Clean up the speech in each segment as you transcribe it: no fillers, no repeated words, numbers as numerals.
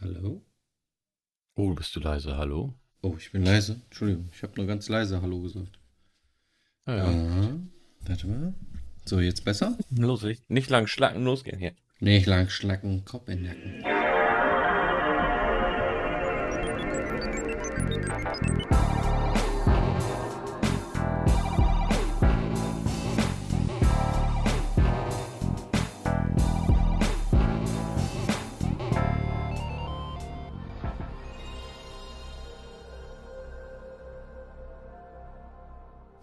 Hallo? Oh, bist du leise, hallo? Oh, ich bin leise. Entschuldigung, ich habe nur ganz leise Hallo gesagt. Ah, ja. Warte mal. So, jetzt besser? Los, nicht lang schlacken, losgehen hier. Nicht lang schlacken, Kopf in den Nacken.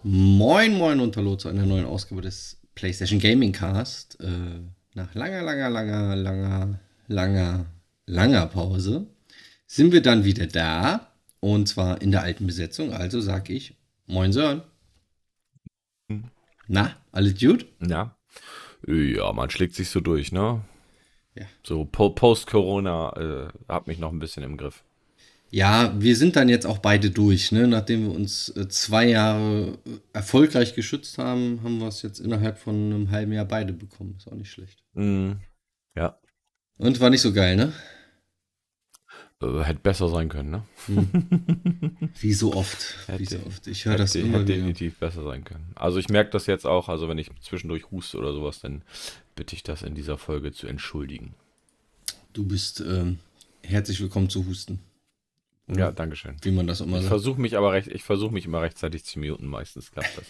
Moin, moin und hallo zu einer neuen Ausgabe des PlayStation Gaming Cast. Nach langer Pause sind wir dann wieder da. Und zwar in der alten Besetzung. Also sag ich, moin Sören. Na, alles gut? Ja. Ja, man schlägt sich so durch, ne? Ja. So Post-Corona hat mich noch ein bisschen im Griff. Ja, wir sind dann jetzt auch beide durch, ne? Nachdem wir uns 2 Jahre erfolgreich geschützt haben, haben wir es jetzt innerhalb von einem halben Jahr beide bekommen. Ist auch nicht schlecht. Ja. Und war nicht so geil, ne? Hätte besser sein können, ne? Wie so oft. Ich höre das immer wieder. Hätte definitiv besser sein können. Also ich merke das jetzt auch, also wenn ich zwischendurch huste oder sowas, dann bitte ich das in dieser Folge zu entschuldigen. Du bist herzlich willkommen zu husten. Ja, danke schön. Wie man das immer sagt. Ich versuche mich immer rechtzeitig zu muten, meistens klappt das.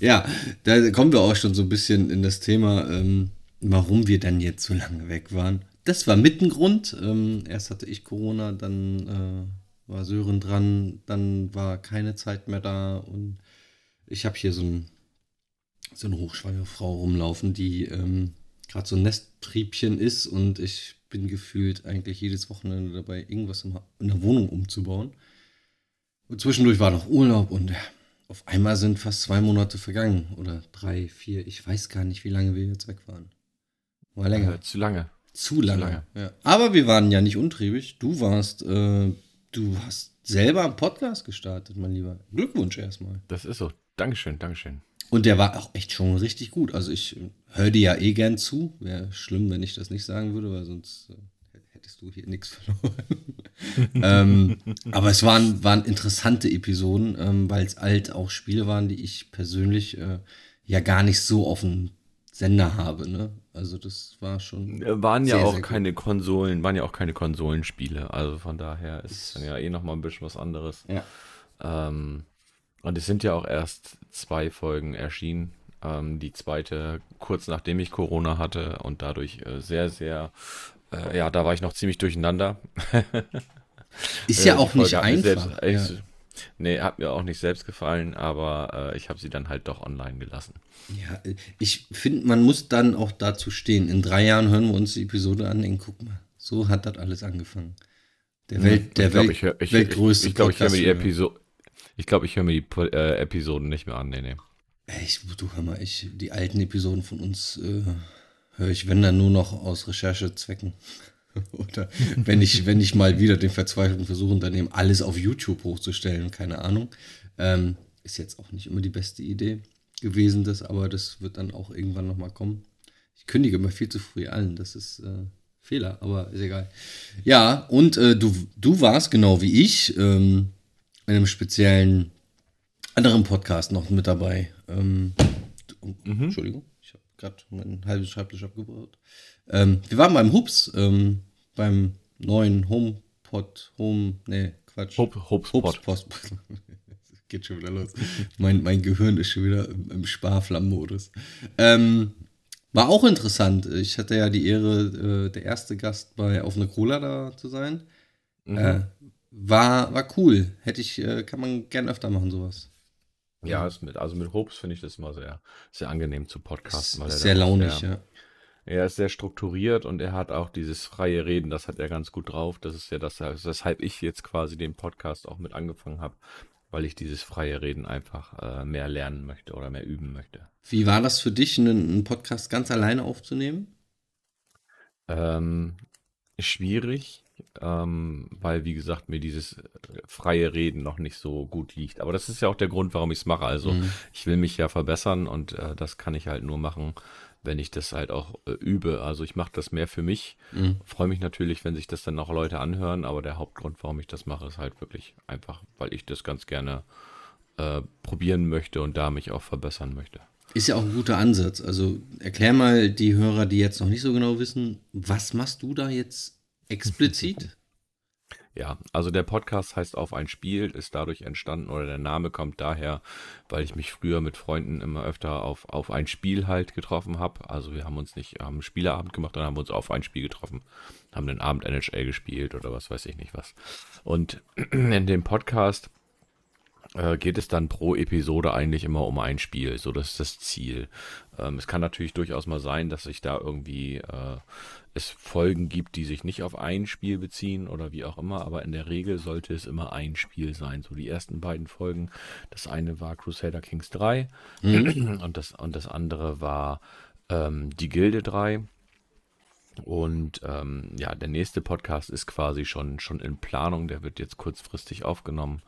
Ja, da kommen wir auch schon so ein bisschen in das Thema, warum wir dann jetzt so lange weg waren. Das war mit ein Grund. Erst hatte ich Corona, dann war Sören dran, dann war keine Zeit mehr da und ich habe hier so eine hochschwangere Frau rumlaufen, die gerade so ein Nesttriebchen ist und ich bin gefühlt eigentlich jedes Wochenende dabei, irgendwas in der Wohnung umzubauen. Und zwischendurch war noch Urlaub und auf einmal sind fast 2 Monate vergangen. Oder 3, 4, ich weiß gar nicht, wie lange wir jetzt weg waren. War länger. Zu lange. Ja. Aber wir waren ja nicht untriebig. Du hast selber einen Podcast gestartet, mein Lieber. Glückwunsch erstmal. Das ist so. Dankeschön. Und der war auch echt schon richtig gut. Also ich höre dir ja eh gern zu. Wäre schlimm, wenn ich das nicht sagen würde, weil sonst hättest du hier nichts verloren. Aber es waren interessante Episoden, weil es alt auch Spiele waren, die ich persönlich ja gar nicht so auf dem Sender habe. Ne? Also das war schon waren ja auch keine Konsolenspiele. Also von daher ist es dann ja eh nochmal ein bisschen was anderes. Ja. Und es sind ja auch erst 2 Folgen erschienen. Die zweite kurz nachdem ich Corona hatte und dadurch sehr, sehr, da war ich noch ziemlich durcheinander. Ist ja auch nicht einfach. Nee, hat mir auch nicht selbst gefallen, aber ich habe sie dann halt doch online gelassen. Ja, ich finde, man muss dann auch dazu stehen. In 3 Jahren hören wir uns die Episode an und guck mal, so hat das alles angefangen. Weltgrößte Podcast. Ich glaube, ich höre mir die Episoden nicht mehr an. Nee. Die alten Episoden von uns höre ich, wenn dann nur noch aus Recherchezwecken. Oder wenn ich mal wieder den verzweifelten Versuch unternehme, alles auf YouTube hochzustellen, keine Ahnung. Ist jetzt auch nicht immer die beste Idee gewesen, aber das wird dann auch irgendwann nochmal kommen. Ich kündige immer viel zu früh an, das ist Fehler, aber ist egal. Ja, und du warst genau wie ich, in einem speziellen anderen Podcast noch mit dabei. Entschuldigung, ich habe gerade meinen halben Schreibtisch abgebaut. Wir waren beim Hubs, beim neuen Hubspot. Geht schon wieder los. Mein Gehirn ist schon wieder im Sparflammodus. War auch interessant. Ich hatte ja die Ehre, der erste Gast bei Auf eine Cola da zu sein. Mhm. War cool. Kann man gern öfter machen, sowas. Ja, mit Hopes finde ich das immer sehr, sehr angenehm zu podcasten. Weil sehr launig, ja. Er ist sehr strukturiert und er hat auch dieses freie Reden, das hat er ganz gut drauf. Das ist ja das, weshalb ich jetzt quasi den Podcast auch mit angefangen habe, weil ich dieses freie Reden einfach mehr lernen möchte oder mehr üben möchte. Wie war das für dich, einen Podcast ganz alleine aufzunehmen? Schwierig. weil, wie gesagt, mir dieses freie Reden noch nicht so gut liegt. Aber das ist ja auch der Grund, warum ich es mache. Also ich will mich ja verbessern und das kann ich halt nur machen, wenn ich das halt auch übe. Also ich mache das mehr für mich. Freue mich natürlich, wenn sich das dann auch Leute anhören, aber der Hauptgrund, warum ich das mache, ist halt wirklich einfach, weil ich das ganz gerne probieren möchte und da mich auch verbessern möchte. Ist ja auch ein guter Ansatz. Also erklär mal die Hörer, die jetzt noch nicht so genau wissen, was machst du da jetzt explizit? Ja, also der Podcast heißt Auf ein Spiel, ist dadurch entstanden oder der Name kommt daher, weil ich mich früher mit Freunden immer öfter auf ein Spiel halt getroffen habe. Also wir haben uns nicht am Spieleabend gemacht, dann haben wir uns auf ein Spiel getroffen, haben den Abend NHL gespielt oder was weiß ich nicht was. Und in dem Podcast geht es dann pro Episode eigentlich immer um ein Spiel, so das ist das Ziel. Es kann natürlich durchaus mal sein, dass sich da irgendwie es Folgen gibt, die sich nicht auf ein Spiel beziehen oder wie auch immer, aber in der Regel sollte es immer ein Spiel sein. So die ersten beiden Folgen, das eine war Crusader Kings 3 und das andere war die Gilde 3. Und ja, der nächste Podcast ist quasi schon in Planung, der wird jetzt kurzfristig aufgenommen,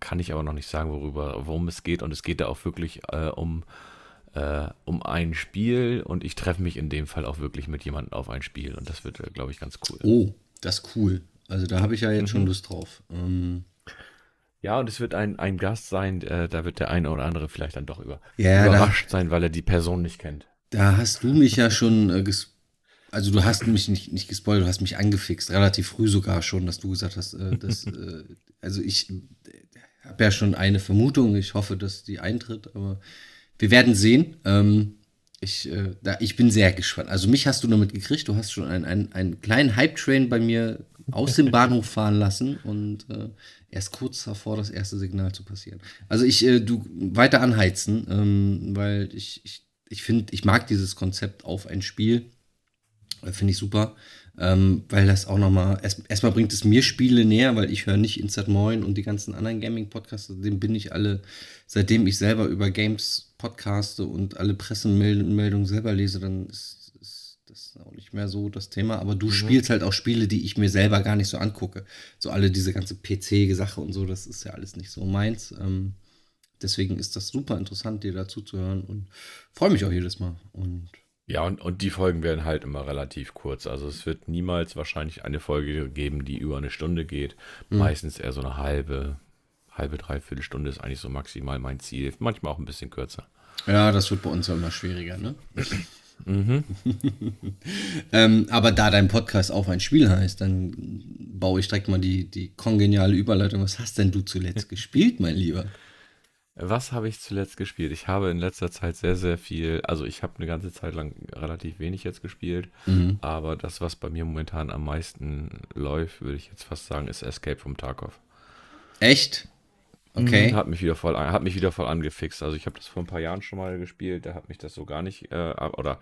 kann ich aber noch nicht sagen, worum es geht, und es geht da auch wirklich um ein Spiel und ich treffe mich in dem Fall auch wirklich mit jemandem auf ein Spiel und das wird, glaube ich, ganz cool. Oh, das ist cool, also da habe ich ja jetzt schon Lust drauf. Ja, und es wird ein Gast sein, da wird der eine oder andere vielleicht dann doch überrascht sein, weil er die Person nicht kennt. Da hast du mich ja schon Also du hast mich nicht gespoilert, du hast mich angefixt, relativ früh sogar schon, dass du gesagt hast, also ich habe ja schon eine Vermutung, ich hoffe, dass die eintritt, aber wir werden sehen. Ich bin sehr gespannt. Also mich hast du damit gekriegt, du hast schon einen kleinen Hype-Train bei mir aus dem Bahnhof fahren lassen und erst kurz davor das erste Signal zu passieren. Also du weiter anheizen, weil ich finde, ich mag dieses Konzept auf ein Spiel. Finde ich super, weil das auch nochmal, erstmal bringt es mir Spiele näher, weil ich höre nicht Instant Moin und die ganzen anderen Gaming-Podcasts, dem bin ich alle, seitdem ich selber über Games podcaste und alle Pressemeldungen selber lese, dann ist das auch nicht mehr so das Thema, aber du spielst halt auch Spiele, die ich mir selber gar nicht so angucke, so alle diese ganze PC-Sache und so, das ist ja alles nicht so meins, deswegen ist das super interessant, dir dazu zu hören und freue mich auch jedes Mal und ja, und die Folgen werden halt immer relativ kurz. Also es wird niemals wahrscheinlich eine Folge geben, die über eine Stunde geht. Meistens eher so eine halbe, dreiviertel Stunde ist eigentlich so maximal mein Ziel. Manchmal auch ein bisschen kürzer. Ja, das wird bei uns ja immer schwieriger, ne? Aber da dein Podcast Auf ein Spiel heißt, dann baue ich direkt mal die kongeniale Überleitung. Was hast denn du zuletzt gespielt, mein Lieber? Was habe ich zuletzt gespielt? Ich habe in letzter Zeit sehr, sehr viel, also ich habe eine ganze Zeit lang relativ wenig jetzt gespielt, aber das, was bei mir momentan am meisten läuft, würde ich jetzt fast sagen, ist Escape from Tarkov. Echt? Okay. Hat mich wieder voll angefixt. Also ich habe das vor ein paar Jahren schon mal gespielt, da hat mich das so gar nicht, oder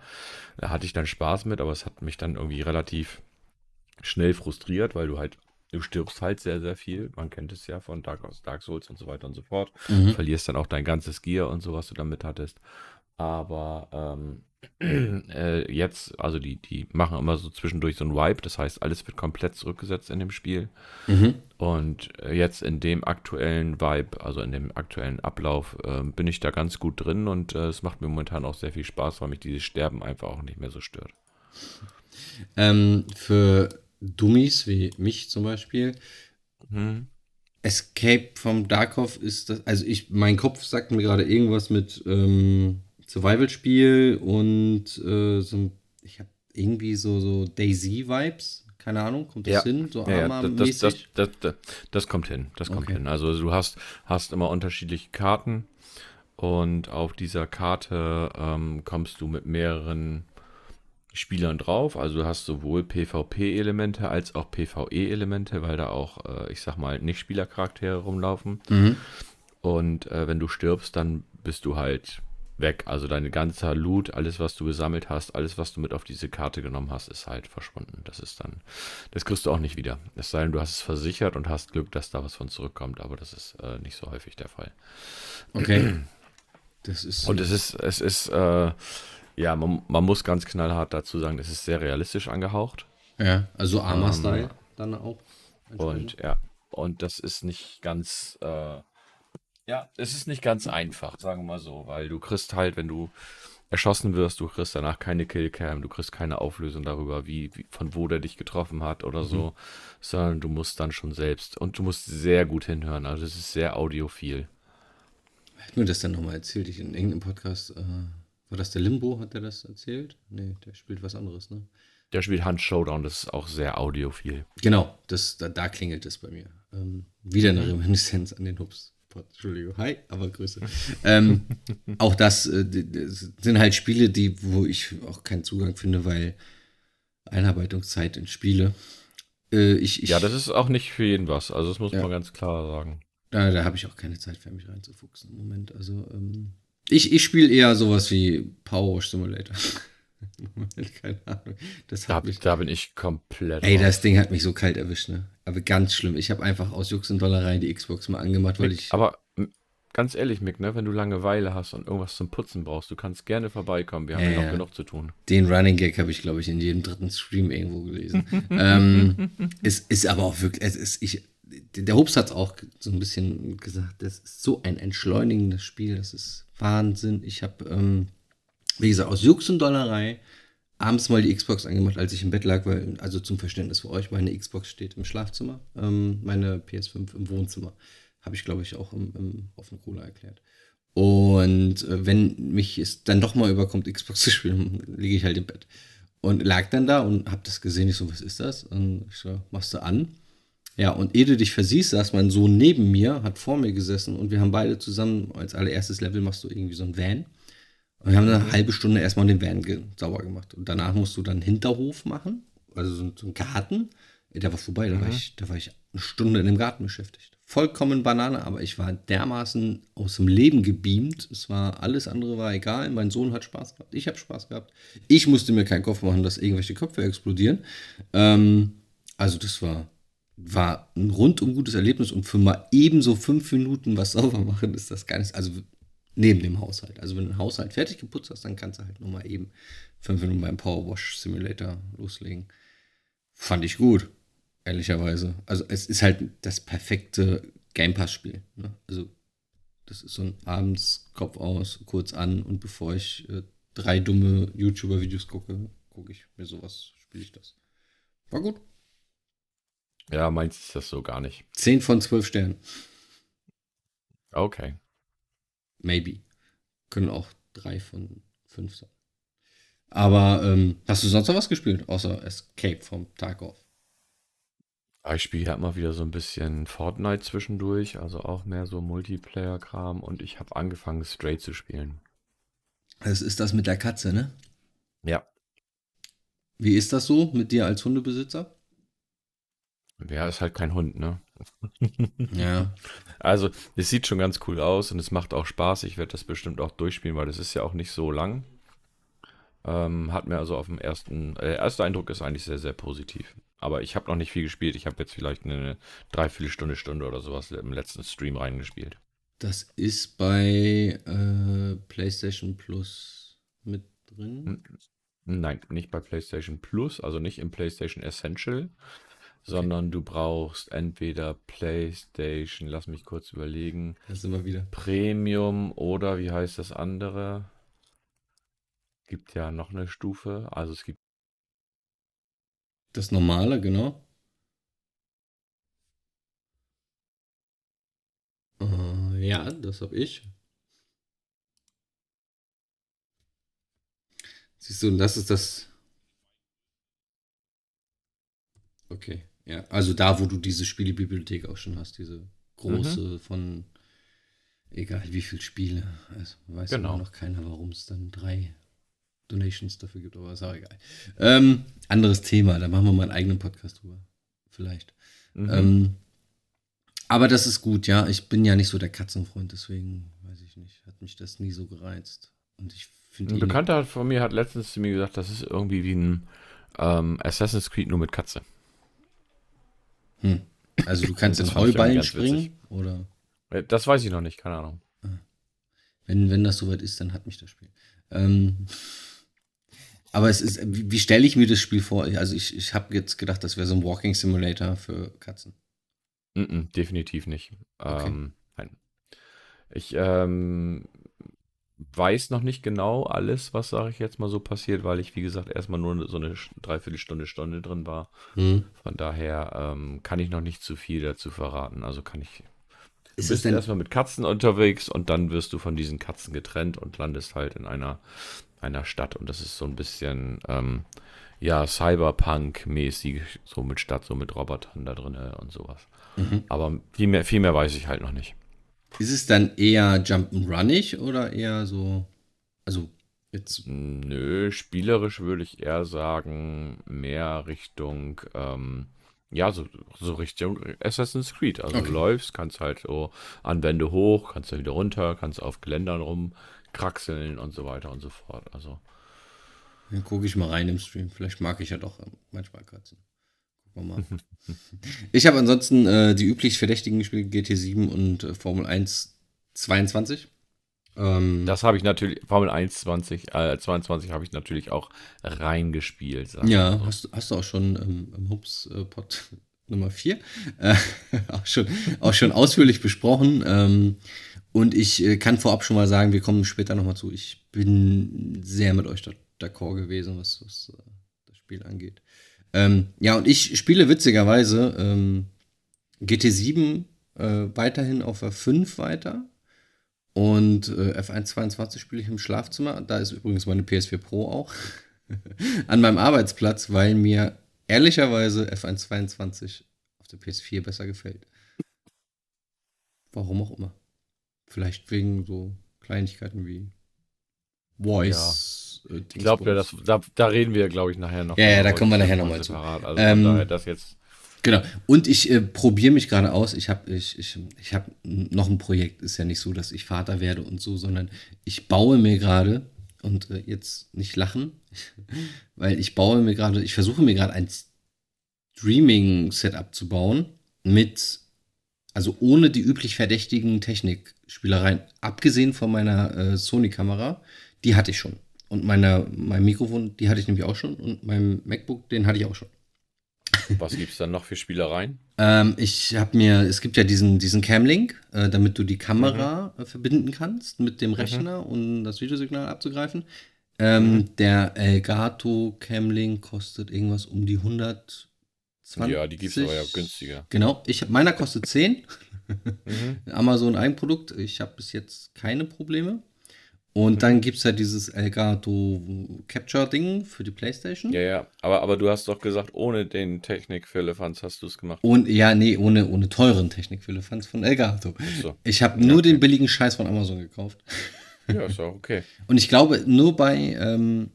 da hatte ich dann Spaß mit, aber es hat mich dann irgendwie relativ schnell frustriert, weil du stirbst halt sehr, sehr viel. Man kennt es ja von Dark Souls und so weiter und so fort. Verlierst dann auch dein ganzes Gear und so, was du damit hattest. Aber jetzt, also die machen immer so zwischendurch so ein Wipe. Das heißt, alles wird komplett zurückgesetzt in dem Spiel. Und jetzt in dem aktuellen Vibe, also in dem aktuellen Ablauf, bin ich da ganz gut drin. Und es macht mir momentan auch sehr viel Spaß, weil mich dieses Sterben einfach auch nicht mehr so stört. Für Dummies wie mich zum Beispiel. Escape from Tarkov ist das, also mein Kopf sagt mir gerade irgendwas mit Survival-Spiel und ich habe irgendwie so DayZ-Vibes. Keine Ahnung, kommt das hin? So Arma-mäßig? Das kommt hin. Das kommt hin. Also du hast immer unterschiedliche Karten und auf dieser Karte kommst du mit mehreren Spielern drauf, also du hast sowohl PvP-Elemente als auch PvE-Elemente, weil da auch, ich sag mal, Nicht-Spieler-Charaktere rumlaufen. Und wenn du stirbst, dann bist du halt weg. Also dein ganzer Loot, alles, was du gesammelt hast, alles, was du mit auf diese Karte genommen hast, ist halt verschwunden. Das kriegst du auch nicht wieder. Es sei denn, du hast es versichert und hast Glück, dass da was von zurückkommt, aber das ist nicht so häufig der Fall. Okay. Ja, man muss ganz knallhart dazu sagen, es ist sehr realistisch angehaucht. Ja, also Arma-Style. dann auch. Und ja, und das ist nicht ganz, ja, es ist nicht ganz einfach, sagen wir mal so, weil du kriegst halt, wenn du erschossen wirst, du kriegst danach keine Killcam, du kriegst keine Auflösung darüber, wie von wo der dich getroffen hat oder so, sondern du musst dann schon selbst, und du musst sehr gut hinhören, also es ist sehr audiophil. Hat mir das dann nochmal erzählt, ich in irgendeinem Podcast, war das der Limbo, hat der das erzählt? Nee, der spielt was anderes, ne? Der spielt Hunt Showdown, das ist auch sehr audiophil. Genau, da klingelt es bei mir. Wieder eine Reminiszenz an den Hubs. Entschuldigung, hi, aber Grüße. Auch das sind halt Spiele, wo ich auch keinen Zugang finde, weil Einarbeitungszeit in Spiele. Ja, das ist auch nicht für jeden was, also das muss man ganz klar sagen. Da habe ich auch keine Zeit für, mich reinzufuchsen im Moment. Also ich spiele eher sowas wie Powerwash Simulator. Keine Ahnung. Da bin ich komplett. Ey, das Ding hat mich so kalt erwischt, ne? Aber ganz schlimm. Ich habe einfach aus Jux und Dollerei die Xbox mal angemacht, weil ich. Aber ganz ehrlich, Mick, ne? Wenn du Langeweile hast und irgendwas zum Putzen brauchst, du kannst gerne vorbeikommen. Wir haben ja noch genug zu tun. Den Running Gag habe ich, glaube ich, in jedem dritten Stream irgendwo gelesen. Es ist aber auch wirklich. Der Hobbs hat es auch so ein bisschen gesagt. Das ist so ein entschleunigendes Spiel. Das ist Wahnsinn. Ich habe. Wie gesagt, aus Jux und Dollerei abends mal die Xbox angemacht, als ich im Bett lag, weil, also zum Verständnis für euch, meine Xbox steht im Schlafzimmer, meine PS5 im Wohnzimmer. Habe ich, glaube ich, auch auf dem Cola erklärt. Und wenn mich es dann doch mal überkommt, Xbox zu spielen, liege ich halt im Bett. Und lag dann da und habe das gesehen, ich so, was ist das? Und ich so, machst du an. Ja, und ehe du dich versiehst, saß mein Sohn neben mir, hat vor mir gesessen und wir haben beide zusammen, als allererstes Level machst du irgendwie so ein Van. Und wir haben eine halbe Stunde erstmal den Van sauber gemacht. Und danach musst du dann Hinterhof machen, also so einen Garten. Der war vorbei, da war ich eine Stunde in dem Garten beschäftigt. Vollkommen Banane, aber ich war dermaßen aus dem Leben gebeamt. Es war alles andere war egal. Mein Sohn hat Spaß gehabt, ich habe Spaß gehabt. Ich musste mir keinen Kopf machen, dass irgendwelche Köpfe explodieren. Also das war ein rundum gutes Erlebnis. Und für mal ebenso 5 Minuten was sauber machen, ist das gar nicht... Also, neben dem Haushalt. Also wenn du den Haushalt fertig geputzt hast, dann kannst du halt nochmal eben 5 Minuten beim Powerwash Simulator loslegen. Fand ich gut, ehrlicherweise. Also es ist halt das perfekte Game Pass Spiel. Ne? Also das ist so ein abends Kopf aus, kurz an und bevor ich 3 dumme YouTuber-Videos gucke ich mir sowas, spiele ich das. War gut. Ja, meins ist das so gar nicht. 10 von 12 Sternen. Okay. Maybe. Können auch 3 von 5 sein. Aber hast du sonst noch was gespielt, außer Escape from Tarkov? Ich spiele halt mal wieder so ein bisschen Fortnite zwischendurch, also auch mehr so Multiplayer-Kram und ich habe angefangen, Stray zu spielen. Das ist das mit der Katze, ne? Ja. Wie ist das so mit dir als Hundebesitzer? Ja, ist halt kein Hund, ne? Ja. Also, es sieht schon ganz cool aus und es macht auch Spaß. Ich werde das bestimmt auch durchspielen, weil das ist ja auch nicht so lang. Hat mir also auf dem erster Eindruck ist eigentlich sehr, sehr positiv. Aber ich habe noch nicht viel gespielt. Ich habe jetzt vielleicht eine Dreiviertelstunde oder sowas im letzten Stream reingespielt. Das ist bei PlayStation Plus mit drin? Nein, nicht bei PlayStation Plus, also nicht im PlayStation Essential. Sondern du brauchst entweder PlayStation, lass mich kurz überlegen, das sind wir wieder. Premium oder wie heißt das andere? Gibt ja noch eine Stufe, also es gibt das normale, genau. Ja, das habe ich. Siehst du, und das ist das. Okay. Ja, also da, wo du diese Spielebibliothek auch schon hast, diese große von egal wie viel Spiele. Also weiß immer noch keiner, warum es dann 3 Donations dafür gibt, aber ist auch egal. Anderes Thema, da machen wir mal einen eigenen Podcast drüber. Vielleicht. Aber das ist gut, ja. Ich bin ja nicht so der Katzenfreund, deswegen weiß ich nicht. Hat mich das nie so gereizt. Und ich finde. Ein Bekannter von mir hat letztens zu mir gesagt, das ist irgendwie wie ein Assassin's Creed nur mit Katze. Also du kannst in Heuballen springen, witzig. Oder? Das weiß ich noch nicht, keine Ahnung. Wenn das soweit ist, dann hat mich das Spiel. Aber es ist, wie stelle ich mir das Spiel vor? Also ich habe jetzt gedacht, das wäre so ein Walking Simulator für Katzen. Definitiv nicht. Okay. Nein. Ich weiß noch nicht genau alles, was, sage ich jetzt mal, so passiert, weil ich, wie gesagt, erstmal nur so eine Stunde drin war. Von daher kann ich noch nicht zu viel dazu verraten. Also kann ich... Du bist erstmal mit Katzen unterwegs und dann wirst du von diesen Katzen getrennt und landest halt in einer Stadt. Und das ist so ein bisschen Cyberpunk-mäßig, so mit Stadt, so mit Robotern da drin und sowas. Aber viel mehr weiß ich halt noch nicht. Ist es dann eher Jump'n'Runnig oder eher so, also jetzt... Nö, spielerisch würde ich eher sagen, mehr Richtung... so Richtung Assassin's Creed. Also okay. Du läufst, kannst halt so an Wände hoch, kannst dann wieder runter, kannst auf Geländern rumkraxeln und so weiter und so fort. Also. Dann gucke ich mal rein im Stream. Vielleicht mag ich ja doch manchmal Katzen. Gucken wir mal. Ich habe ansonsten die üblich verdächtigen Spiele GT7 und Formel 1 22. Das habe ich natürlich, Formel 1 22 habe ich natürlich auch reingespielt. Ja, hast du auch schon im Hubs-Pod Nummer 4 auch schon ausführlich besprochen. Und ich kann vorab schon mal sagen, wir kommen später nochmal zu. Ich bin sehr mit euch d'accord gewesen, was das Spiel angeht. Und ich spiele witzigerweise GT7 weiterhin auf der 5 weiter. Und F1 22 spiele ich im Schlafzimmer. Da ist übrigens meine PS4 Pro auch an meinem Arbeitsplatz, weil mir ehrlicherweise F1 22 auf der PS4 besser gefällt. Warum auch immer. Vielleicht wegen so Kleinigkeiten wie Voice. Ja. Ich glaube, da reden wir, glaube ich, nachher noch. Ja, da kommen wir nachher nochmal zu. Also daher das jetzt. Genau. Und ich probiere mich gerade aus. Ich hab noch ein Projekt. Ist ja nicht so, dass ich Vater werde und so, sondern ich baue mir gerade, und jetzt nicht lachen, weil ich versuche mir gerade ein Streaming-Setup zu bauen ohne die üblich verdächtigen Technikspielereien, abgesehen von meiner Sony-Kamera, die hatte ich schon. Und mein Mikrofon, die hatte ich nämlich auch schon. Und mein MacBook, den hatte ich auch schon. Was gibt es dann noch für Spielereien? Es gibt ja diesen Cam-Link, damit du die Kamera verbinden kannst mit dem Rechner, um das Videosignal abzugreifen. Der Elgato Cam-Link kostet irgendwas um die 120. Ja, die gibt es aber ja günstiger. Genau, meiner kostet 10. Amazon Eigenprodukt. Ich habe bis jetzt keine Probleme. Und dann gibt es ja dieses Elgato Capture-Ding für die PlayStation. Ja, aber du hast doch gesagt, ohne den Technik-Firlefanz hast du es gemacht. Und ja, nee, ohne teuren Technik-Firlefanz von Elgato. So. Ich habe nur den billigen Scheiß von Amazon gekauft. Ja, ist auch okay. Und ich glaube, nur bei,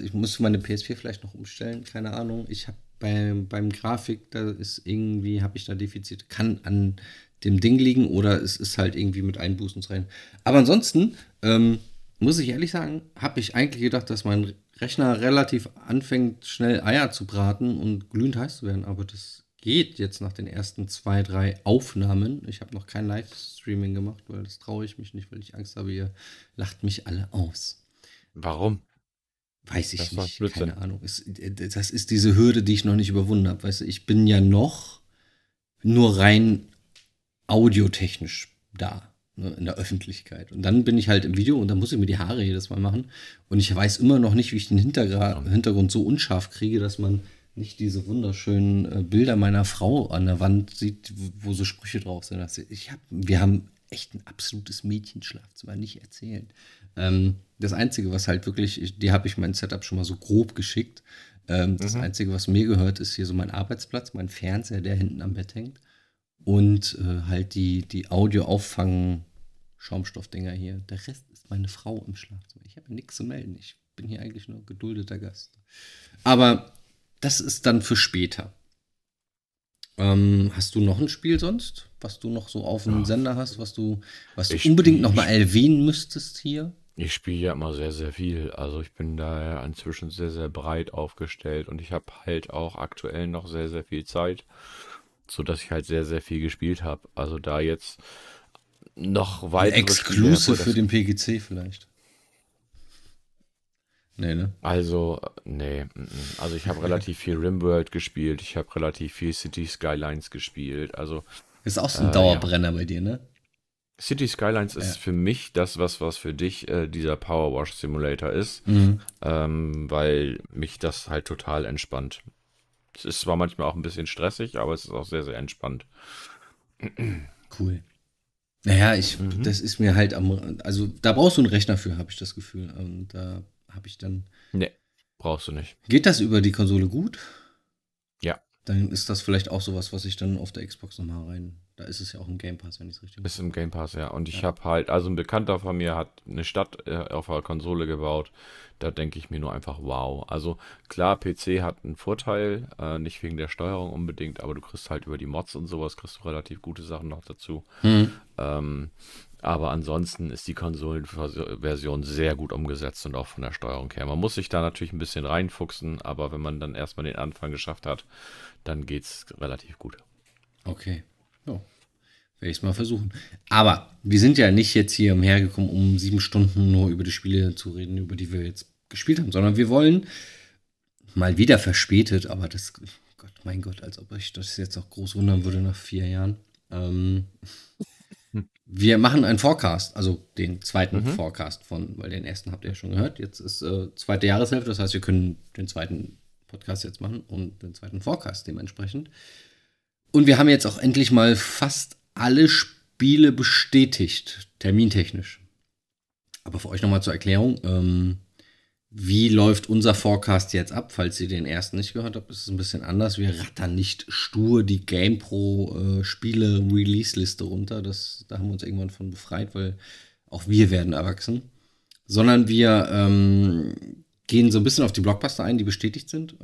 ich muss meine PS4 vielleicht noch umstellen, keine Ahnung. Ich habe beim Grafik, habe ich da Defizite, kann an dem Ding liegen oder es ist halt irgendwie mit Einbußen rein. Aber ansonsten, muss ich ehrlich sagen, habe ich eigentlich gedacht, dass mein Rechner relativ anfängt, schnell Eier zu braten und glühend heiß zu werden. Aber das geht jetzt nach den ersten 2-3 Aufnahmen. Ich habe noch kein Livestreaming gemacht, weil das traue ich mich nicht, weil ich Angst habe, ihr lacht mich alle aus. Warum? Weiß ich nicht, keine Ahnung. Das ist diese Hürde, die ich noch nicht überwunden habe. Weißt du, ich bin ja noch nur rein audiotechnisch da. In der Öffentlichkeit. Und dann bin ich halt im Video und dann muss ich mir die Haare jedes Mal machen. Und ich weiß immer noch nicht, wie ich den Hintergrund so unscharf kriege, dass man nicht diese wunderschönen Bilder meiner Frau an der Wand sieht, wo so Sprüche drauf sind. Wir haben echt ein absolutes Mädchenschlafzimmer, nicht erzählen. Das Einzige, was halt wirklich, die habe ich mein Setup schon mal so grob geschickt. Das Einzige, was mir gehört, ist hier so mein Arbeitsplatz, mein Fernseher, der hinten am Bett hängt. Und halt die Audio-Auffang-Schaumstoffdinger hier. Der Rest ist meine Frau im Schlafzimmer. Ich habe nichts zu melden. Ich bin hier eigentlich nur geduldeter Gast. Aber das ist dann für später. Hast du noch ein Spiel sonst, was du noch so auf dem Sender hast, was du unbedingt nochmal erwähnen müsstest hier? Ich spiele ja immer sehr, sehr viel. Also ich bin da ja inzwischen sehr, sehr breit aufgestellt. Und ich habe halt auch aktuell noch sehr, sehr viel Zeit, so dass ich halt sehr, sehr viel gespielt habe. Also da jetzt noch weitere Exklusive für den PGC vielleicht. Nee, ne? Also, nee. Also ich habe relativ viel Rimworld gespielt, ich habe relativ viel City Skylines gespielt, also... Ist auch so ein Dauerbrenner bei dir, ne? City Skylines ist für mich das, was für dich dieser Powerwash Simulator ist, weil mich das halt total entspannt. Es ist zwar manchmal auch ein bisschen stressig, aber es ist auch sehr, sehr entspannt. Cool. Naja, das ist mir halt also da brauchst du einen Rechner für, habe ich das Gefühl. Und da habe ich dann... Nee, brauchst du nicht. Geht das über die Konsole gut? Ja. Dann ist das vielleicht auch sowas, was ich dann auf der Xbox nochmal rein... Da ist es ja auch im Game Pass, wenn ich es richtig... Ist im Game Pass, ja. Und ich habe halt... Also ein Bekannter von mir hat eine Stadt auf der Konsole gebaut. Da denke ich mir nur einfach, wow. Also klar, PC hat einen Vorteil, nicht wegen der Steuerung unbedingt, aber du kriegst halt über die Mods und sowas, kriegst du relativ gute Sachen noch dazu. Aber ansonsten ist die Konsolenversion sehr gut umgesetzt und auch von der Steuerung her. Man muss sich da natürlich ein bisschen reinfuchsen, aber wenn man dann erstmal den Anfang geschafft hat, dann geht's relativ gut. Okay. Ja, werde ich es mal versuchen. Aber wir sind ja nicht jetzt hier umhergekommen, um 7 Stunden nur über die Spiele zu reden, über die wir jetzt gespielt haben, sondern wir wollen mal wieder verspätet, aber das, Gott, mein Gott, als ob ich das jetzt auch groß wundern würde nach 4 Jahren. Wir machen einen Forecast, also den zweiten Forecast von, weil den ersten habt ihr ja schon gehört. Jetzt ist zweite Jahreshälfte, das heißt, wir können den zweiten Podcast jetzt machen und den zweiten Forecast dementsprechend. Und wir haben jetzt auch endlich mal fast alle Spiele bestätigt, termintechnisch. Aber für euch nochmal zur Erklärung, wie läuft unser Forecast jetzt ab? Falls ihr den ersten nicht gehört habt, ist es ein bisschen anders. Wir rattern nicht stur die GamePro-Spiele-Release-Liste runter. Da haben wir uns irgendwann von befreit, weil auch wir werden erwachsen. Sondern wir gehen so ein bisschen auf die Blockbuster ein, die bestätigt sind,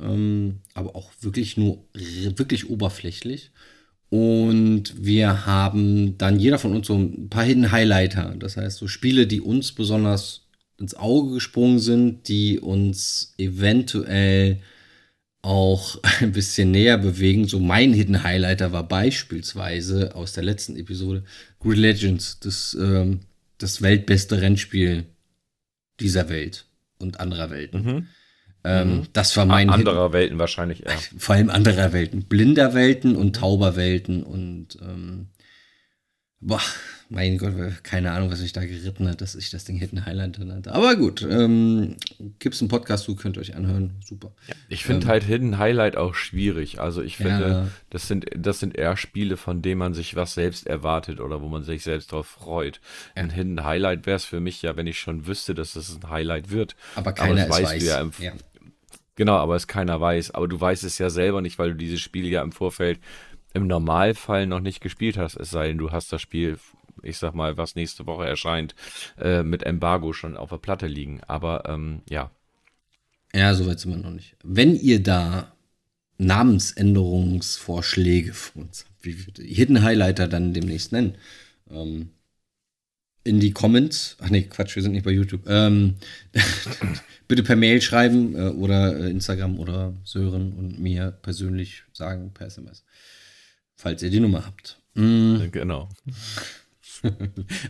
aber auch wirklich nur wirklich oberflächlich. Und wir haben dann jeder von uns so ein paar Hidden Highlighter, das heißt so Spiele, die uns besonders ins Auge gesprungen sind, die uns eventuell auch ein bisschen näher bewegen. So mein Hidden Highlighter war beispielsweise aus der letzten Episode Grid Legends, das weltbeste Rennspiel dieser Welt. Und anderer Welten. Das war mein anderer Welten wahrscheinlich, ja. Vor allem anderer Welten. Blinder Welten und tauber Welten und mein Gott, keine Ahnung, was mich da geritten hat, dass ich das Ding Hidden Highlighter nannte. Aber gut, gibt's einen Podcast, du könnt euch anhören. Super. Ja, ich finde halt Hidden Highlight auch schwierig. Also ich finde, das sind eher Spiele, von denen man sich was selbst erwartet oder wo man sich selbst drauf freut. Ein Hidden Highlight wäre es für mich ja, wenn ich schon wüsste, dass es ein Highlight wird. Aber keiner weiß. Ja, genau, aber es keiner weiß. Aber du weißt es ja selber nicht, weil du dieses Spiel ja im Vorfeld im Normalfall noch nicht gespielt hast, es sei denn, du hast das Spiel, ich sag mal, was nächste Woche erscheint, mit Embargo schon auf der Platte liegen, aber ja. Ja, soweit sind wir noch nicht. Wenn ihr da Namensänderungsvorschläge von uns habt, wie wir die Hidden Highlighter dann demnächst nennen, in die Comments, ach nee, Quatsch, wir sind nicht bei YouTube, bitte per Mail schreiben oder Instagram oder Sören und mir persönlich sagen per SMS. Falls ihr die Nummer habt. Genau.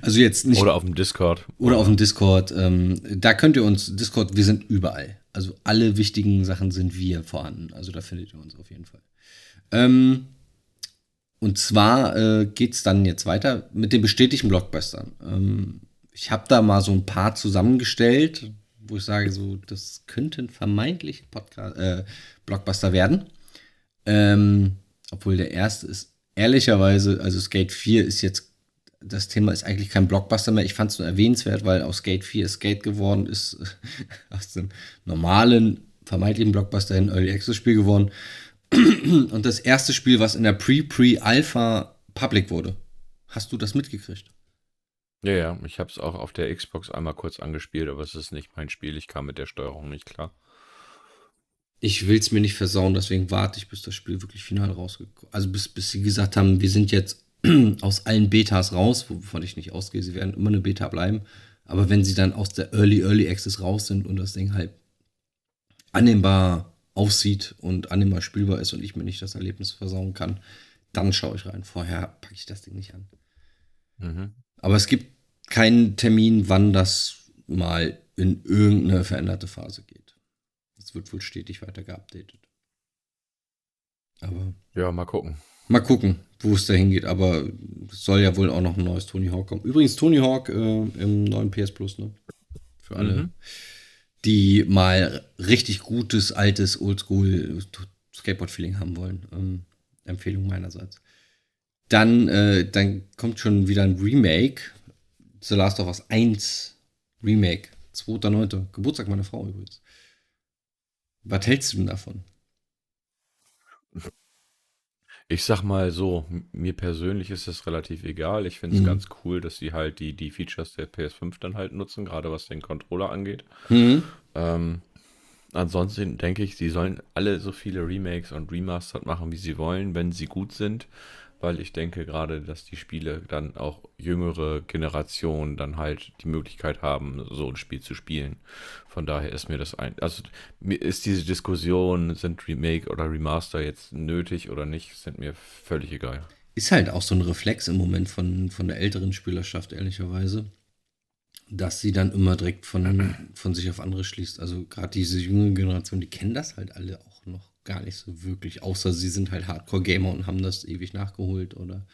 Also jetzt nicht. Oder auf dem Discord. Oder auf dem Discord. Da könnt ihr uns, Discord, wir sind überall. Also alle wichtigen Sachen sind wir vorhanden. Also da findet ihr uns auf jeden Fall. Und zwar geht's dann jetzt weiter mit den bestätigten Blockbustern. Ich habe da mal so ein paar zusammengestellt, wo ich sage, so, das könnten vermeintlich Blockbuster werden. Obwohl der erste ist, ehrlicherweise, also Skate 4 ist jetzt, das Thema ist eigentlich kein Blockbuster mehr. Ich fand es nur erwähnenswert, weil aus Skate 4 Skate geworden ist, aus dem normalen, vermeintlichen Blockbuster in Early Access Spiel geworden. Und das erste Spiel, was in der Pre-Alpha public wurde. Hast du das mitgekriegt? Ja, ich habe es auch auf der Xbox einmal kurz angespielt, aber es ist nicht mein Spiel. Ich kam mit der Steuerung nicht klar. Ich will es mir nicht versauen, deswegen warte ich, bis das Spiel wirklich final rausgekommen ist. Also bis sie gesagt haben, wir sind jetzt aus allen Betas raus, wovon ich nicht ausgehe, sie werden immer eine Beta bleiben. Aber wenn sie dann aus der Early Access raus sind und das Ding halt annehmbar aussieht und annehmbar spielbar ist und ich mir nicht das Erlebnis versauen kann, dann schaue ich rein. Vorher packe ich das Ding nicht an. Aber es gibt keinen Termin, wann das mal in irgendeine veränderte Phase geht. Es wird wohl stetig weiter geupdatet. Aber ja, mal gucken. Mal gucken, wo es da hingeht. Aber es soll ja wohl auch noch ein neues Tony Hawk kommen. Übrigens, Tony Hawk im neuen PS Plus, ne? Für alle, die mal richtig gutes, altes, oldschool Skateboard-Feeling haben wollen. Empfehlung meinerseits. Dann kommt schon wieder ein Remake. The Last of Us 1 Remake. 2.9. Geburtstag meiner Frau übrigens. Was hältst du denn davon? Ich sag mal so, mir persönlich ist das relativ egal. Ich finde es ganz cool, dass sie halt die Features der PS5 dann halt nutzen, gerade was den Controller angeht. Ansonsten denke ich, sie sollen alle so viele Remakes und Remastered machen, wie sie wollen, wenn sie gut sind, weil ich denke gerade, dass die Spiele dann auch jüngere Generationen dann halt die Möglichkeit haben, so ein Spiel zu spielen. Von daher ist mir das also mir ist diese Diskussion, sind Remake oder Remaster jetzt nötig oder nicht, sind mir völlig egal. Ist halt auch so ein Reflex im Moment von der älteren Spielerschaft, ehrlicherweise, dass sie dann immer direkt von sich auf andere schließt. Also gerade diese jüngere Generation, die kennen das halt alle auch noch gar nicht so wirklich, außer sie sind halt Hardcore-Gamer und haben das ewig nachgeholt oder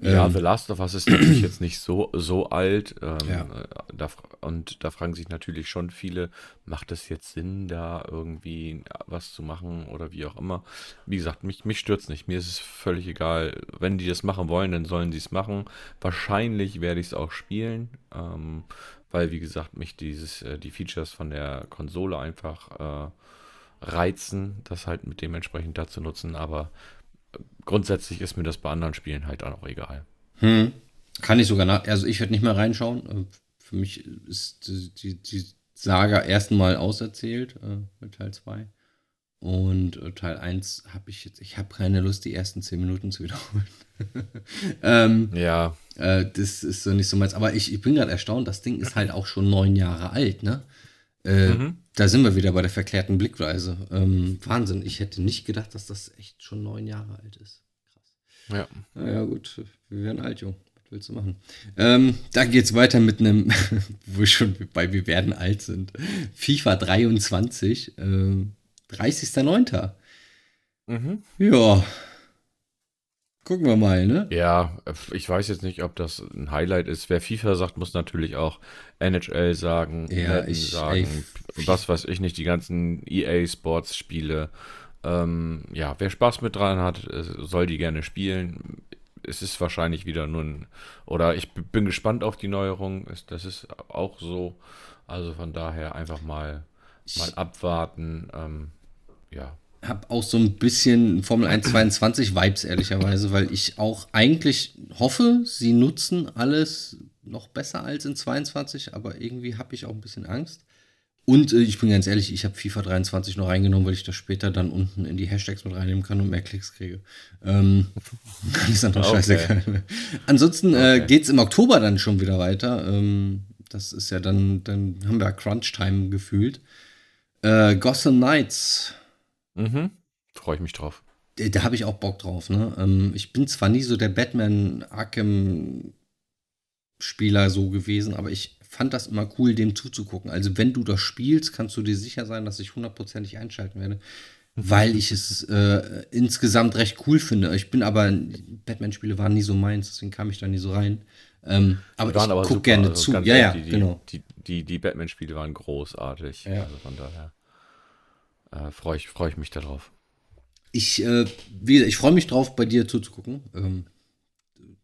ja, The Last of Us ist natürlich jetzt nicht so alt. Und da fragen sich natürlich schon viele, macht es jetzt Sinn, da irgendwie was zu machen oder wie auch immer. Wie gesagt, mich stört's nicht. Mir ist es völlig egal. Wenn die das machen wollen, dann sollen sie es machen. Wahrscheinlich werde ich es auch spielen, weil, wie gesagt, mich die Features von der Konsole einfach reizen, das halt mit dementsprechend dazu nutzen, aber grundsätzlich ist mir das bei anderen Spielen halt auch egal. Kann ich sogar also ich werde nicht mehr reinschauen. Für mich ist die Saga erstmal auserzählt mit Teil 2. Und Teil 1 habe ich jetzt, ich habe keine Lust, die ersten 10 Minuten zu wiederholen. Das ist so nicht so meins. Aber ich bin gerade erstaunt, das Ding ist halt auch schon 9 Jahre alt, ne? Da sind wir wieder bei der verklärten Blickweise. Wahnsinn, ich hätte nicht gedacht, dass das echt schon 9 Jahre alt ist. Krass. Ja. Naja, gut, wir werden alt, Jung. Was willst du machen? Dann geht's weiter mit einem, wo wir schon bei wir werden alt sind. FIFA 23, 30.09. Ja. Gucken wir mal, ne? Ja, ich weiß jetzt nicht, ob das ein Highlight ist. Wer FIFA sagt, muss natürlich auch NHL sagen, was weiß ich nicht, die ganzen EA-Sports-Spiele. Wer Spaß mit dran hat, soll die gerne spielen. Es ist wahrscheinlich wieder nur ich bin gespannt auf die Neuerung. Das ist auch so. Also von daher einfach mal abwarten. Habe auch so ein bisschen Formel 1 22 Vibes, ehrlicherweise, weil ich auch eigentlich hoffe, sie nutzen alles noch besser als in 22, aber irgendwie habe ich auch ein bisschen Angst. Und ich bin ganz ehrlich, ich habe FIFA 23 noch reingenommen, weil ich das später dann unten in die Hashtags mit reinnehmen kann und mehr Klicks kriege. Das ist dann scheißegal. Ansonsten geht's im Oktober dann schon wieder weiter. Das ist ja dann haben wir Crunch-Time gefühlt. Gotham Knights. Freue ich mich drauf. Da habe ich auch Bock drauf, ne? Ich bin zwar nie so der Batman-Arkham-Spieler so gewesen, aber ich fand das immer cool, dem zuzugucken. Also wenn du das spielst, kannst du dir sicher sein, dass ich 100%ig einschalten werde, weil ich es insgesamt recht cool finde. Ich bin aber, Batman-Spiele waren nie so meins, deswegen kam ich da nie so rein. Aber ich gucke gerne zu. Genau. Die Batman-Spiele waren großartig, also von daher. Freue ich mich darauf. Ich freue mich drauf, bei dir zuzugucken.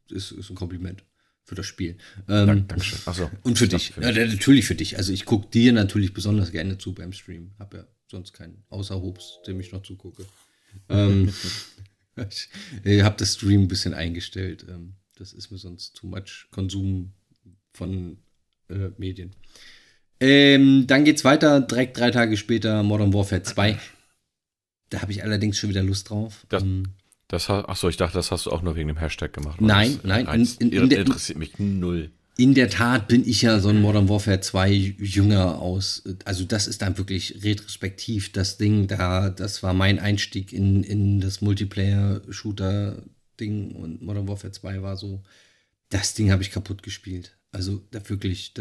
Ist ein Kompliment für das Spiel. Dankeschön. Achso. Und für dich. Natürlich für dich. Also ich gucke dir natürlich besonders gerne zu beim Stream. Habe ja sonst keinen außer Hobbs, dem ich noch zugucke. Ich habe das Stream ein bisschen eingestellt. Das ist mir sonst too much Konsum von Medien. Dann geht's weiter, direkt 3 Tage später, Modern Warfare 2. Da habe ich allerdings schon wieder Lust drauf. Ich dachte, das hast du auch nur wegen dem Hashtag gemacht. Nein. Interessiert mich null. In der Tat bin ich ja so ein Modern Warfare 2 Jünger aus. Also das ist dann wirklich retrospektiv das Ding da. Das war mein Einstieg in das Multiplayer-Shooter-Ding. Und Modern Warfare 2 war so, das Ding habe ich kaputt gespielt. Also da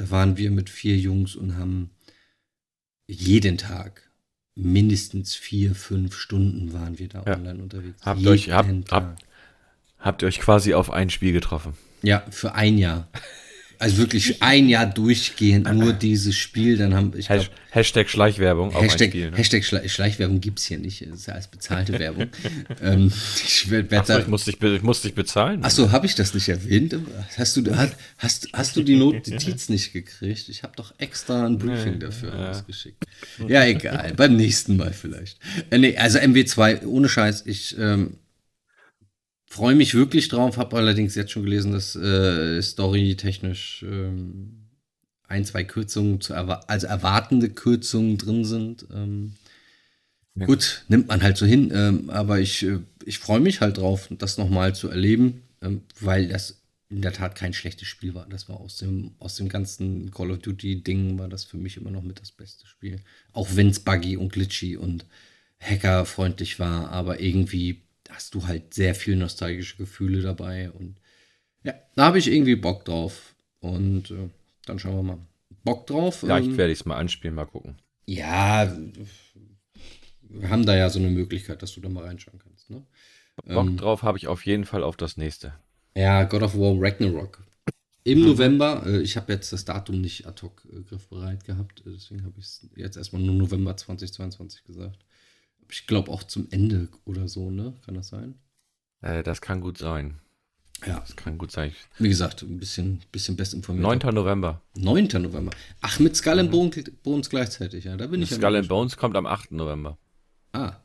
waren wir mit 4 Jungs und haben jeden Tag mindestens 4-5 Stunden waren wir da online unterwegs. Habt ihr euch quasi auf ein Spiel getroffen? Ja, für ein Jahr. Also wirklich ein Jahr durchgehend nur dieses Spiel. Dann haben, ich glaub, Hashtag Schleichwerbung auf ein Spiel. Ne? Hashtag Schleichwerbung gibt's hier nicht. Das ist alles bezahlte Werbung. Ich muss dich bezahlen. Achso, habe ich das nicht erwähnt? Hast du die Notiz nicht gekriegt? Ich habe doch extra ein Briefing dafür rausgeschickt. Ja, egal. Beim nächsten Mal vielleicht. Also MW2, ohne Scheiß. Ich freue mich wirklich drauf, habe allerdings jetzt schon gelesen, dass storytechnisch 1-2 Kürzungen, also erwartende Kürzungen drin sind. Gut, nimmt man halt so hin, aber ich freue mich halt drauf, das nochmal zu erleben, weil das in der Tat kein schlechtes Spiel war. Das war aus dem ganzen Call of Duty-Ding war das für mich immer noch mit das beste Spiel. Auch wenn es buggy und glitchy und hackerfreundlich war, aber irgendwie hast du halt sehr viel nostalgische Gefühle dabei und ja, da habe ich irgendwie Bock drauf und dann schauen wir mal. Bock drauf. Vielleicht werde ich es mal anspielen, mal gucken. Ja, wir haben da ja so eine Möglichkeit, dass du da mal reinschauen kannst. Ne? Bock drauf habe ich auf jeden Fall auf das nächste. Ja, God of War Ragnarok. Im November, ich habe jetzt das Datum nicht ad hoc griffbereit gehabt, deswegen habe ich es jetzt erstmal nur November 2022 gesagt. Ich glaube auch zum Ende oder so, ne? Kann das sein? Das kann gut sein. Ja. Das kann gut sein. Wie gesagt, ein bisschen bestinformiert. 9. November. Ach, mit Skull and Bones gleichzeitig, ja. Da bin ich. Skull and Bones kommt am 8. November. Ah.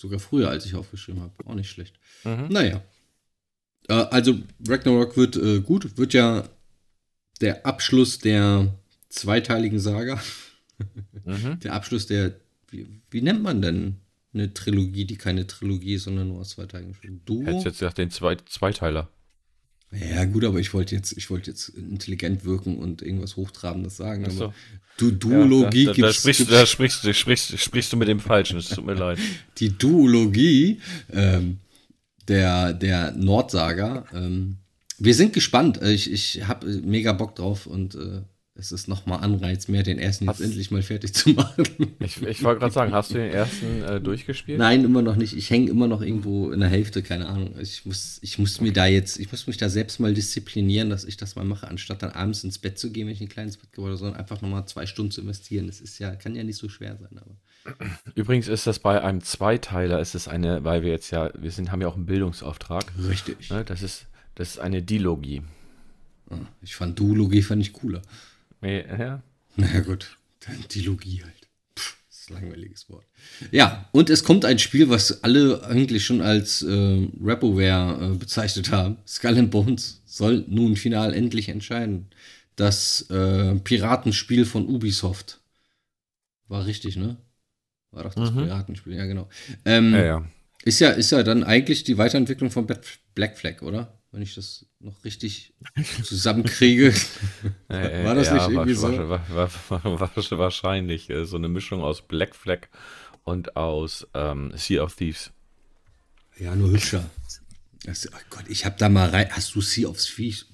Sogar früher, als ich aufgeschrieben habe. Auch nicht schlecht. Naja. Also, Ragnarok wird gut. Wird ja der Abschluss der zweiteiligen Saga. Der Abschluss der Wie nennt man denn eine Trilogie, die keine Trilogie ist, sondern nur aus zwei Teilen besteht? Du hättest jetzt gesagt, den Zweiteiler. Ja gut, aber ich wollte jetzt intelligent wirken und irgendwas Hochtrabendes sagen. Ach so. Aber du Duologie ja, sprichst du mit dem Falschen, es tut mir leid. Die Duologie der Nordsaga. Wir sind gespannt. Ich habe mega Bock drauf und es ist nochmal Anreiz mehr, den ersten jetzt endlich mal fertig zu machen. Ich wollte gerade sagen, hast du den ersten durchgespielt? Nein, immer noch nicht. Ich hänge immer noch irgendwo in der Hälfte, keine Ahnung. Ich muss mich da selbst mal disziplinieren, dass ich das mal mache, anstatt dann abends ins Bett zu gehen, wenn ich ein kleines Bett geworden bin, sondern einfach nochmal 2 Stunden zu investieren. Das ist ja, kann ja nicht so schwer sein, aber. Übrigens ist das bei einem Zweiteiler, weil wir jetzt ja, haben ja auch einen Bildungsauftrag. Richtig. Das ist eine Dilogie. Ich fand Duologie cooler. Ja. Na gut, dann Dilogie halt. Das ist ein langweiliges Wort. Ja, und es kommt ein Spiel, was alle eigentlich schon als Rapperware bezeichnet haben. Skull and Bones soll nun final endlich entscheiden. Das Piratenspiel von Ubisoft. War richtig, ne? War doch das Piratenspiel, ja genau. Ist ja dann eigentlich die Weiterentwicklung von Black Flag, oder? Wenn ich das noch richtig zusammenkriege. War das nicht irgendwie so? Wahrscheinlich so eine Mischung aus Black Flag und aus Sea of Thieves. Ja, nur hübscher. Oh Gott, ich habe da mal rein. Hast du Sea of Thieves?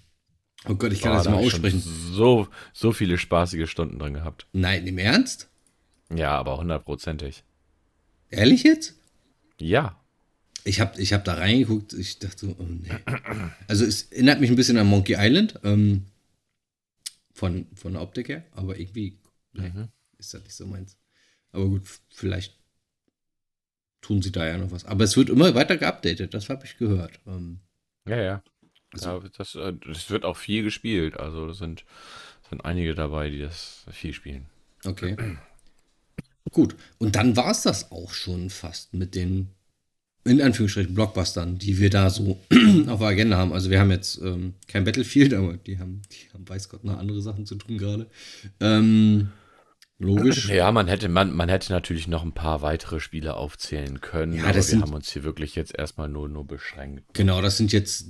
Oh Gott, ich kann das mal aussprechen. So viele spaßige Stunden drin gehabt. Nein, im Ernst? Ja, aber 100%. Ehrlich jetzt? Ja. Ich hab da reingeguckt, ich dachte so, oh nee. Also es erinnert mich ein bisschen an Monkey Island, von der Optik her, aber irgendwie ist das nicht so meins. Aber gut, vielleicht tun sie da ja noch was. Aber es wird immer weiter geupdatet, das habe ich gehört. Also, das wird auch viel gespielt, also es sind einige dabei, die das viel spielen. Okay. Gut, und dann war es das auch schon fast mit den in Anführungsstrichen Blockbustern, die wir da so auf der Agenda haben. Also wir haben jetzt kein Battlefield, aber die haben weiß Gott noch andere Sachen zu tun gerade. Logisch. Ja, man hätte natürlich noch ein paar weitere Spiele aufzählen können, ja, aber wir haben uns hier wirklich jetzt erstmal nur beschränkt. Genau, das sind jetzt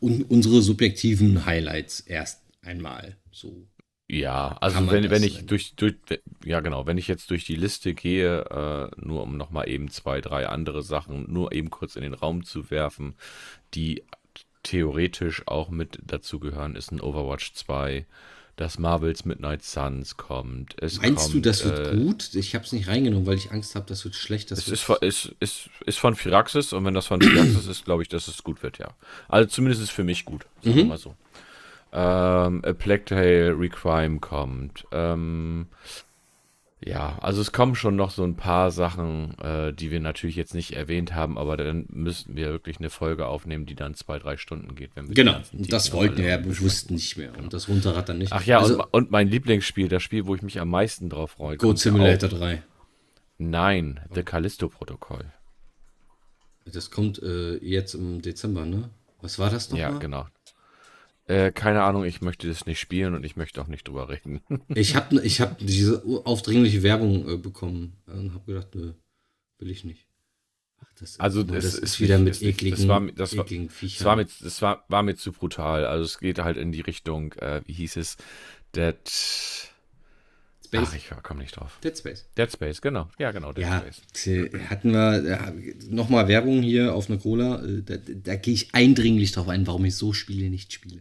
unsere subjektiven Highlights erst einmal so. Ja, also wenn ich jetzt durch die Liste gehe, nur um nochmal eben 2, 3 andere Sachen nur eben kurz in den Raum zu werfen, die theoretisch auch mit dazugehören, ist ein Overwatch 2, dass Marvel's Midnight Suns kommt. Meinst du, das wird gut? Ich habe es nicht reingenommen, weil ich Angst habe, das wird schlecht. Es ist von Firaxis, und wenn das von Firaxis ist, glaube ich, dass es gut wird, ja. Also zumindest ist es für mich gut, sagen wir mal so. A Plague Tale Requiem kommt. Ja, also es kommen schon noch so ein paar Sachen, die wir natürlich jetzt nicht erwähnt haben, aber dann müssten wir wirklich eine Folge aufnehmen, die dann 2-3 Stunden geht. Wenn wir genau, das wollten wir ja bewusst nicht mehr und das runterrattern nicht. Ach ja, also, und mein Lieblingsspiel, das Spiel, wo ich mich am meisten drauf freue. Goat Simulator 3. Nein, The Callisto-Protokoll. Das kommt jetzt im Dezember, ne? Was war das nochmal? Ja, genau. Keine Ahnung, ich möchte das nicht spielen und ich möchte auch nicht drüber reden. Ich hab diese aufdringliche Werbung bekommen und habe gedacht, nö, will ich nicht. Ach, das ist wieder mit ekligen Viechern. Das war mir zu brutal. Also es geht halt in die Richtung, wie hieß es? Dead Space. Ach, ich komme nicht drauf. Dead Space, genau. Ja, genau, Dead Space. Hatten wir nochmal Werbung hier auf eine Cola. Da gehe ich eindringlich drauf ein, warum ich so Spiele nicht spiele.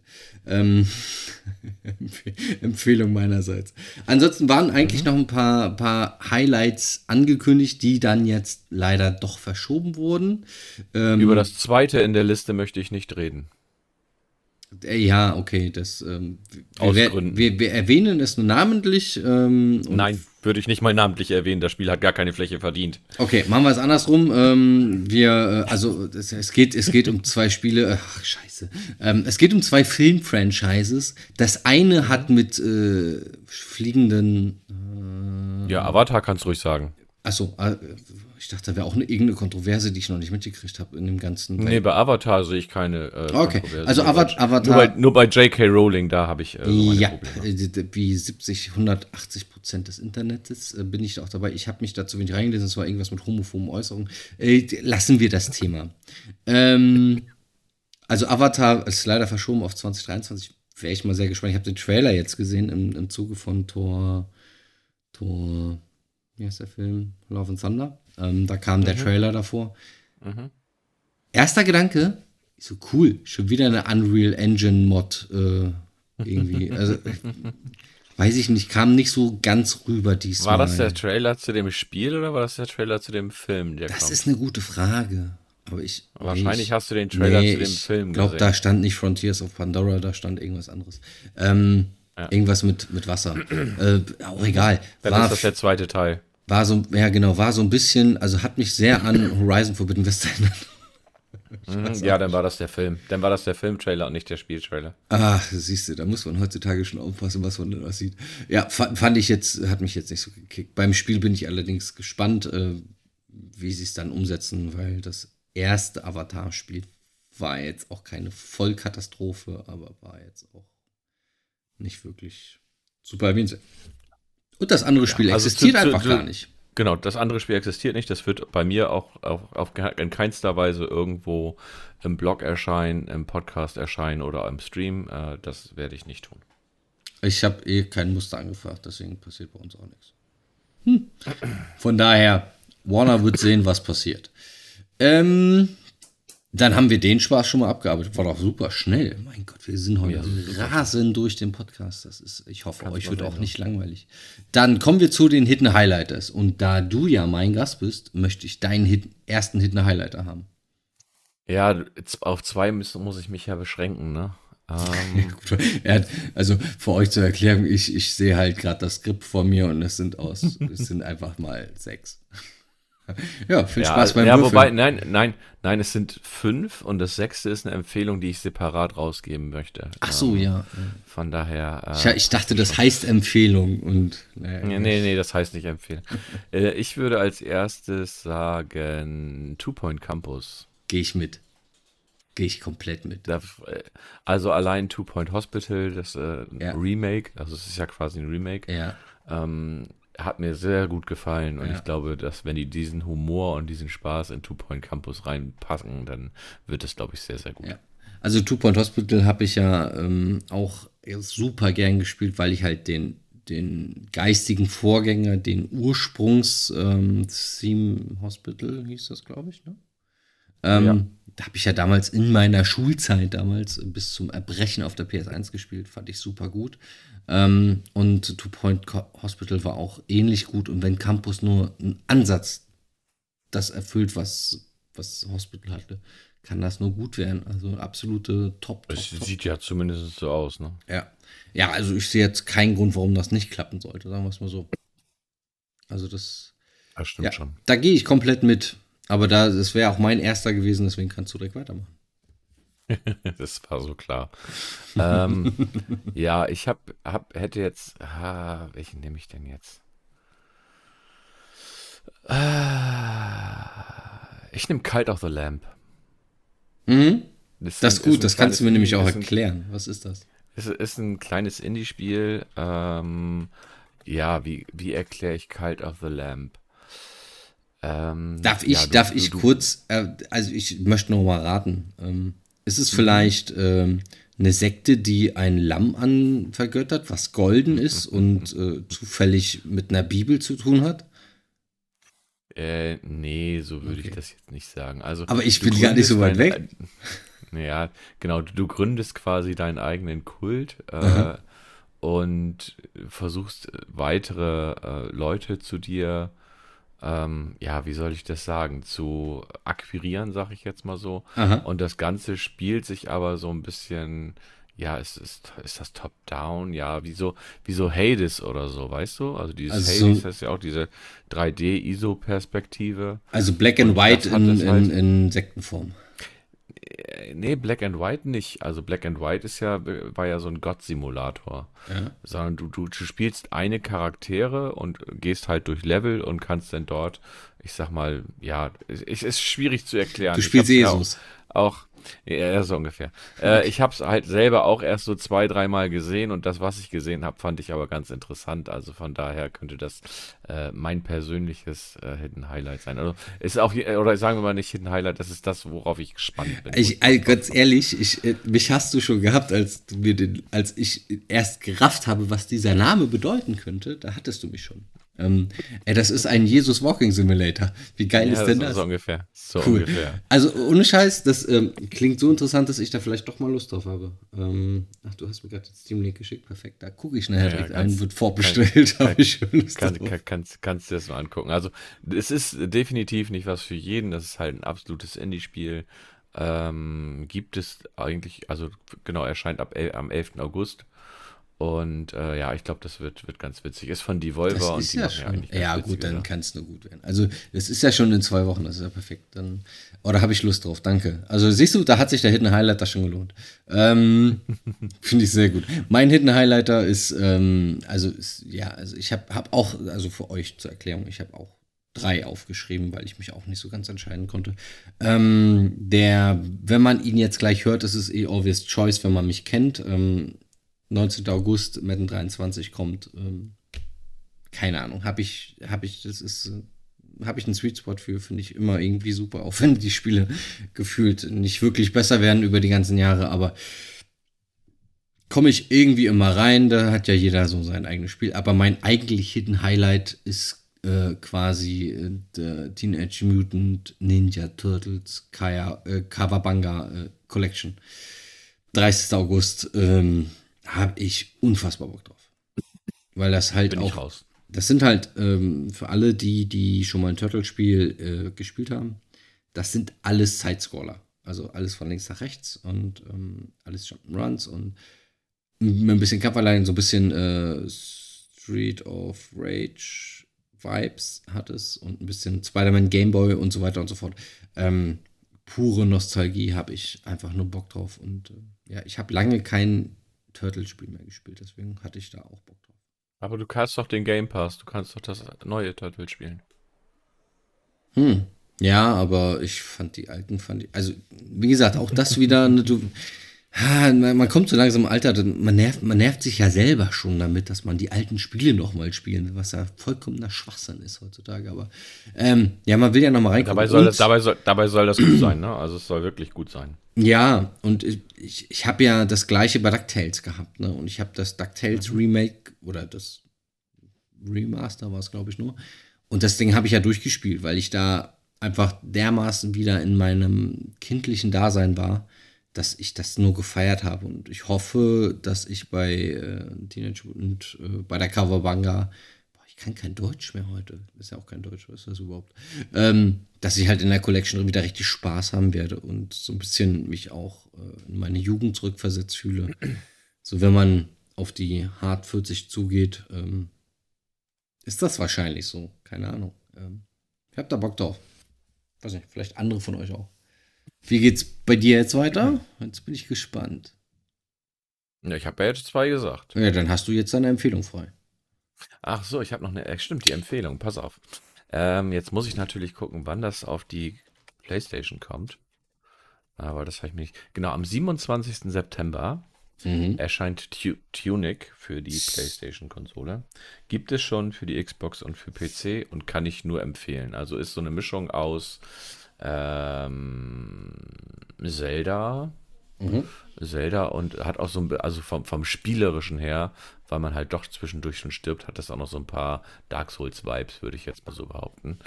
Empfehlung meinerseits. Ansonsten waren eigentlich noch ein paar Highlights angekündigt, die dann jetzt leider doch verschoben wurden. Über das zweite in der Liste möchte ich nicht reden. Ja, okay, das wir erwähnen es nur namentlich. Nein, würde ich nicht mal namentlich erwähnen, das Spiel hat gar keine Fläche verdient. Okay, machen wir es andersrum. Es geht um zwei Spiele, ach scheiße. Es geht um zwei Filmfranchises. Das eine hat mit fliegenden ja, Avatar kannst du ruhig sagen. Achso, ich dachte, da wäre auch irgendeine Kontroverse, die ich noch nicht mitgekriegt habe in dem ganzen... Nee, bei Avatar sehe ich keine Kontroverse. Also Avatar... Nur bei J.K. Rowling, da habe ich ja, Probleme. Wie 70-180% des Internets bin ich auch dabei. Ich habe mich dazu wenig reingelesen, es war irgendwas mit homophoben Äußerungen. Lassen wir das Thema. Also Avatar ist leider verschoben auf 2023. Wäre ich mal sehr gespannt. Ich habe den Trailer jetzt gesehen im Zuge von Thor... Wie heißt der Film? Love and Thunder. Da kam der Trailer davor. Mhm. Erster Gedanke, so cool, schon wieder eine Unreal Engine Mod irgendwie. Also, weiß ich nicht, kam nicht so ganz rüber diesmal. War das der Trailer zu dem Spiel oder war das der Trailer zu dem Film? Das ist eine gute Frage. Aber wahrscheinlich hast du den Trailer zu dem Film gesehen. Ich glaube, da stand nicht Frontiers of Pandora, da stand irgendwas anderes. Ja. Irgendwas mit Wasser. Auch egal. Dann ist das der zweite Teil. War so ein bisschen, also hat mich sehr an Horizon Forbidden West erinnert. Ja, dann war das der Film. Dann war das der Filmtrailer und nicht der Spieltrailer. Ach, siehst du, da muss man heutzutage schon aufpassen, was man da sieht. Ja, fand ich jetzt, hat mich jetzt nicht so gekickt. Beim Spiel bin ich allerdings gespannt, wie sie es dann umsetzen, weil das erste Avatar-Spiel war jetzt auch keine Vollkatastrophe, aber war jetzt auch nicht wirklich super erwähnt. Und das andere Spiel existiert einfach gar nicht. Genau, das andere Spiel existiert nicht. Das wird bei mir auch in keinster Weise irgendwo im Blog erscheinen, im Podcast erscheinen oder im Stream. Das werde ich nicht tun. Ich habe kein Muster angefragt, deswegen passiert bei uns auch nichts. Von daher, Warner wird sehen, was passiert. Dann haben wir den Spaß schon mal abgearbeitet. War doch super schnell. Mein Gott, wir sind heute rasend durch den Podcast. Das ist, ich hoffe, euch wird auch nicht langweilig. Dann kommen wir zu den Hidden Highlighters. Und da du ja mein Gast bist, möchte ich deinen ersten Hidden Highlighter haben. Ja, auf zwei muss ich mich ja beschränken, ne? Also für euch zur Erklärung, ich sehe halt gerade das Skript vor mir und es sind einfach mal 6. Ja, viel Spaß beim Würfeln. Wobei, nein, es sind 5 und das 6. ist eine Empfehlung, die ich separat rausgeben möchte. Ach so, ja. Von daher... ich dachte, das heißt Empfehlung und... Nee, das heißt nicht Empfehlung. Ich würde als erstes sagen, 2 Point Campus. Gehe ich komplett mit. Also allein 2 Point Hospital, das Remake, also es ist ja quasi ein Remake. Ja. Hat mir sehr gut gefallen und ich glaube, dass wenn die diesen Humor und diesen Spaß in Two Point Campus reinpacken, dann wird es, glaube ich, sehr, sehr gut. Ja. Also Two Point Hospital habe ich ja auch super gern gespielt, weil ich halt den geistigen Vorgänger, den Ursprungs Theme Hospital hieß das, glaube ich, ne? da habe ich ja damals in meiner Schulzeit bis zum Erbrechen auf der PS1 gespielt, fand ich super gut. Und Two Point Hospital war auch ähnlich gut. Und wenn Campus nur einen Ansatz das erfüllt, was Hospital hatte, kann das nur gut werden. Also absolute Top. Sieht ja zumindest so aus, ne? Ja. Ja, also ich sehe jetzt keinen Grund, warum das nicht klappen sollte, sagen wir es mal so. Also das stimmt ja, schon. Da gehe ich komplett mit. Aber das wäre auch mein erster gewesen, deswegen kannst du direkt weitermachen. Das war so klar. Ja, ich hätte jetzt. Welchen nehme ich denn jetzt? Ich nehme Cult of the Lamb. Mhm. Das ist gut, das kannst du mir nämlich auch erklären. Was ist das? Es ist ein kleines Indie-Spiel. Ja, wie erkläre ich Cult of the Lamb? Also ich möchte noch mal raten. Ist es vielleicht eine Sekte, die ein Lamm vergöttert, was golden ist und zufällig mit einer Bibel zu tun hat? Nee, so würde ich das jetzt nicht sagen. Also, aber ich bin gar nicht so weit weg. Ja, genau. Du gründest quasi deinen eigenen Kult und versuchst weitere Leute zu dir wie soll ich das sagen, zu akquirieren, sag ich jetzt mal so. Aha. Und das Ganze spielt sich aber so ein bisschen, ja, ist das Top-Down, ja, wie so Hades oder so, weißt du? Also Hades heißt ja auch diese 3D-ISO-Perspektive. Also Black and White in Sektenform. Nee, Black and White nicht. Also Black and White war ja so ein Gott-Simulator. Ja. Sondern du spielst eine Charaktere und gehst halt durch Level und kannst dann dort, ich sag mal, ja, es ist schwierig zu erklären. Du spielst Jesus. Ja, so ungefähr. Ich hab's halt selber auch erst so 2-3 Mal gesehen und das, was ich gesehen habe, fand ich aber ganz interessant. Also von daher könnte das mein persönliches Hidden Highlight sein. Also ist auch, oder sagen wir mal nicht Hidden Highlight, das ist das, worauf ich gespannt bin. Ganz ehrlich, mich hast du schon gehabt, als ich erst gerafft habe, was dieser Name bedeuten könnte, da hattest du mich schon. Das ist ein Jesus Walking Simulator. Wie geil ist denn das? So ungefähr. Also ohne Scheiß, das klingt so interessant, dass ich da vielleicht doch mal Lust drauf habe. Du hast mir gerade den Steam Link geschickt, perfekt. Da gucke ich schnell direkt rein, wird vorbestellt. Kannst du das mal angucken. Also es ist definitiv nicht was für jeden, das ist halt ein absolutes Indie-Spiel. Gibt es eigentlich, also genau, erscheint am 11. August. Und ich glaube, das wird ganz witzig. Ist von Devolver und die machen ja eigentlich ganz witzige gut, dann kann es nur gut werden. Also es ist ja schon in 2 Wochen, das ist ja perfekt. Dann, da habe ich Lust drauf, danke. Also siehst du, da hat sich der Hidden Highlighter schon gelohnt. Finde ich sehr gut. Mein Hidden Highlighter ist, ich habe auch, also für euch zur Erklärung, ich habe auch 3 aufgeschrieben, weil ich mich auch nicht so ganz entscheiden konnte. Wenn man ihn jetzt gleich hört, das ist obvious choice, wenn man mich kennt. 19. August, Madden 23 kommt. Keine Ahnung, habe ich einen Sweet Spot für, finde ich immer irgendwie super, auch wenn die Spiele gefühlt nicht wirklich besser werden über die ganzen Jahre, aber komme ich irgendwie immer rein, da hat ja jeder so sein eigenes Spiel, aber mein eigentlich Hidden Highlight ist quasi Teenage Mutant Ninja Turtles Kawabanga Collection. 30. August, habe ich unfassbar Bock drauf. Weil das halt bin auch. Ich raus. Das sind halt für alle, die schon mal ein Turtle-Spiel gespielt haben, das sind alles Sidescroller. Also alles von links nach rechts und alles Jump'n'Runs und mit ein bisschen Kampfanleitung, so ein bisschen Street of Rage Vibes hat es und ein bisschen Spider-Man, Gameboy und so weiter und so fort. Pure Nostalgie, habe ich einfach nur Bock drauf und ich habe lange kein Turtle-Spiel mehr gespielt, deswegen hatte ich da auch Bock drauf. Aber du kannst doch den Game Pass, du kannst doch das neue Turtle spielen. Ja, aber ich fand die alten, also wie gesagt, auch das wieder, man kommt so langsam im Alter, man nervt sich ja selber schon damit, dass man die alten Spiele nochmal spielen, was ja vollkommener Schwachsinn ist heutzutage, aber man will ja nochmal reinkommen. Dabei soll das gut sein, ne? Also es soll wirklich gut sein. Ja, und ich habe ja das gleiche bei DuckTales gehabt, ne? Und ich habe das DuckTales Remake oder das Remaster war es, glaube ich, nur. Und das Ding habe ich ja durchgespielt, weil ich da einfach dermaßen wieder in meinem kindlichen Dasein war, dass ich das nur gefeiert habe. Und ich hoffe, dass ich bei Teenage und bei der Kawabanga, ich kann kein Deutsch mehr heute, ist ja auch kein Deutsch, was ist das überhaupt, dass ich halt in der Collection wieder richtig Spaß haben werde und so ein bisschen mich auch in meine Jugend zurückversetzt fühle. So, wenn man auf die Hard 40 zugeht, ist das wahrscheinlich so. Keine Ahnung. Ich hab da Bock drauf. Weiß nicht, vielleicht andere von euch auch. Wie geht's bei dir jetzt weiter? Jetzt bin ich gespannt. Ja, ich habe ja jetzt 2 gesagt. Ja, dann hast du jetzt deine Empfehlung frei. Ach so, ich habe noch eine. Stimmt, die Empfehlung, pass auf. Jetzt muss ich natürlich gucken, wann das auf die PlayStation kommt. Aber das habe ich mir nicht. Genau, am 27. September erscheint Tunic für die PlayStation-Konsole. Gibt es schon für die Xbox und für PC und kann ich nur empfehlen. Also ist so eine Mischung aus Zelda. Zelda und hat auch so ein, also vom Spielerischen her, weil man halt doch zwischendurch schon stirbt, hat das auch noch so ein paar Dark Souls-Vibes, würde ich jetzt mal so behaupten.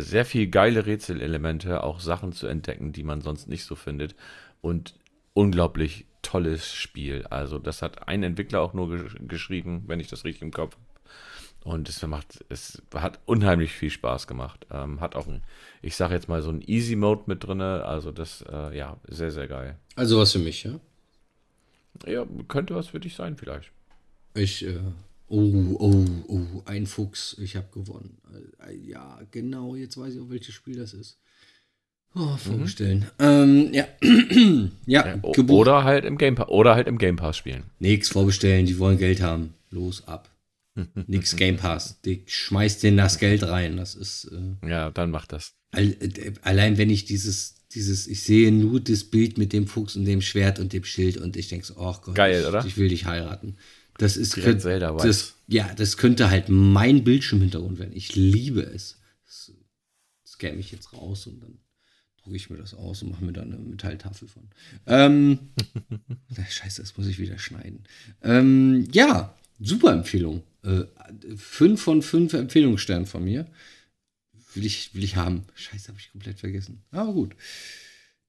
Sehr viel geile Rätselelemente, auch Sachen zu entdecken, die man sonst nicht so findet. Und unglaublich tolles Spiel. Also das hat ein Entwickler auch nur geschrieben, wenn ich das richtig im Kopf habe. Und es hat unheimlich viel Spaß gemacht. Hat auch, ich sage jetzt mal, so einen Easy-Mode mit drin. Also das, ja, sehr, sehr geil. Also was für mich, ja? Ja, könnte was für dich sein vielleicht. Ich, ein Fuchs, ich habe gewonnen. Ja, genau, jetzt weiß ich auch, welches Spiel das ist. Oh, vorstellen. Ja. Ja, oder halt im Game Pass. Oder halt im Game Pass spielen. Nix vorbestellen, die wollen Geld haben. Los, ab. Nix Game Pass. Schmeißt denen das Geld rein. Das ist. Ja, dann macht das. Allein wenn ich dieses, ich sehe nur das Bild mit dem Fuchs und dem Schwert und dem Schild und ich denke so, oh Gott, geil, oder? Ich will dich heiraten. Das ist Zelda weiß. Ja, das könnte halt mein Bildschirmhintergrund werden. Ich liebe es. Das käme ich jetzt raus und dann gucke ich mir das aus und mache mir da eine Metalltafel von. Scheiße, das muss ich wieder schneiden. Ja, super Empfehlung. 5 von 5 Empfehlungssternen von mir. Will ich haben. Scheiße, habe ich komplett vergessen. Aber gut.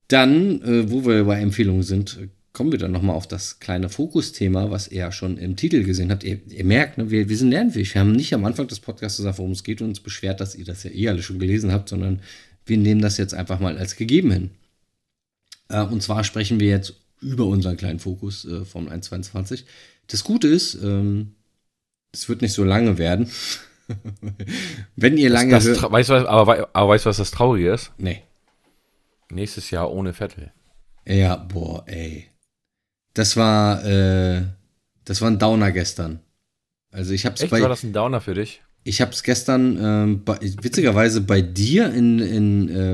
Dann, wo wir bei Empfehlungen sind, kommen wir dann nochmal auf das kleine Fokusthema, was ihr ja schon im Titel gesehen habt. Ihr merkt, ne, wir sind lernfähig. Wir haben nicht am Anfang des Podcasts gesagt, worum es geht und uns beschwert, dass ihr das ja eh alle schon gelesen habt, sondern wir nehmen das jetzt einfach mal als gegeben hin. Und zwar sprechen wir jetzt über unseren kleinen Fokus Formel 1 22. Das Gute ist, es wird nicht so lange werden. Wenn ihr lange hört. Aber weißt du, was das Traurige ist? Nee. Nächstes Jahr ohne Vettel. Ja, boah, ey. Das war ein Downer gestern. Also ich hab's. Echt, war das ein Downer für dich? Ich habe es gestern witzigerweise bei dir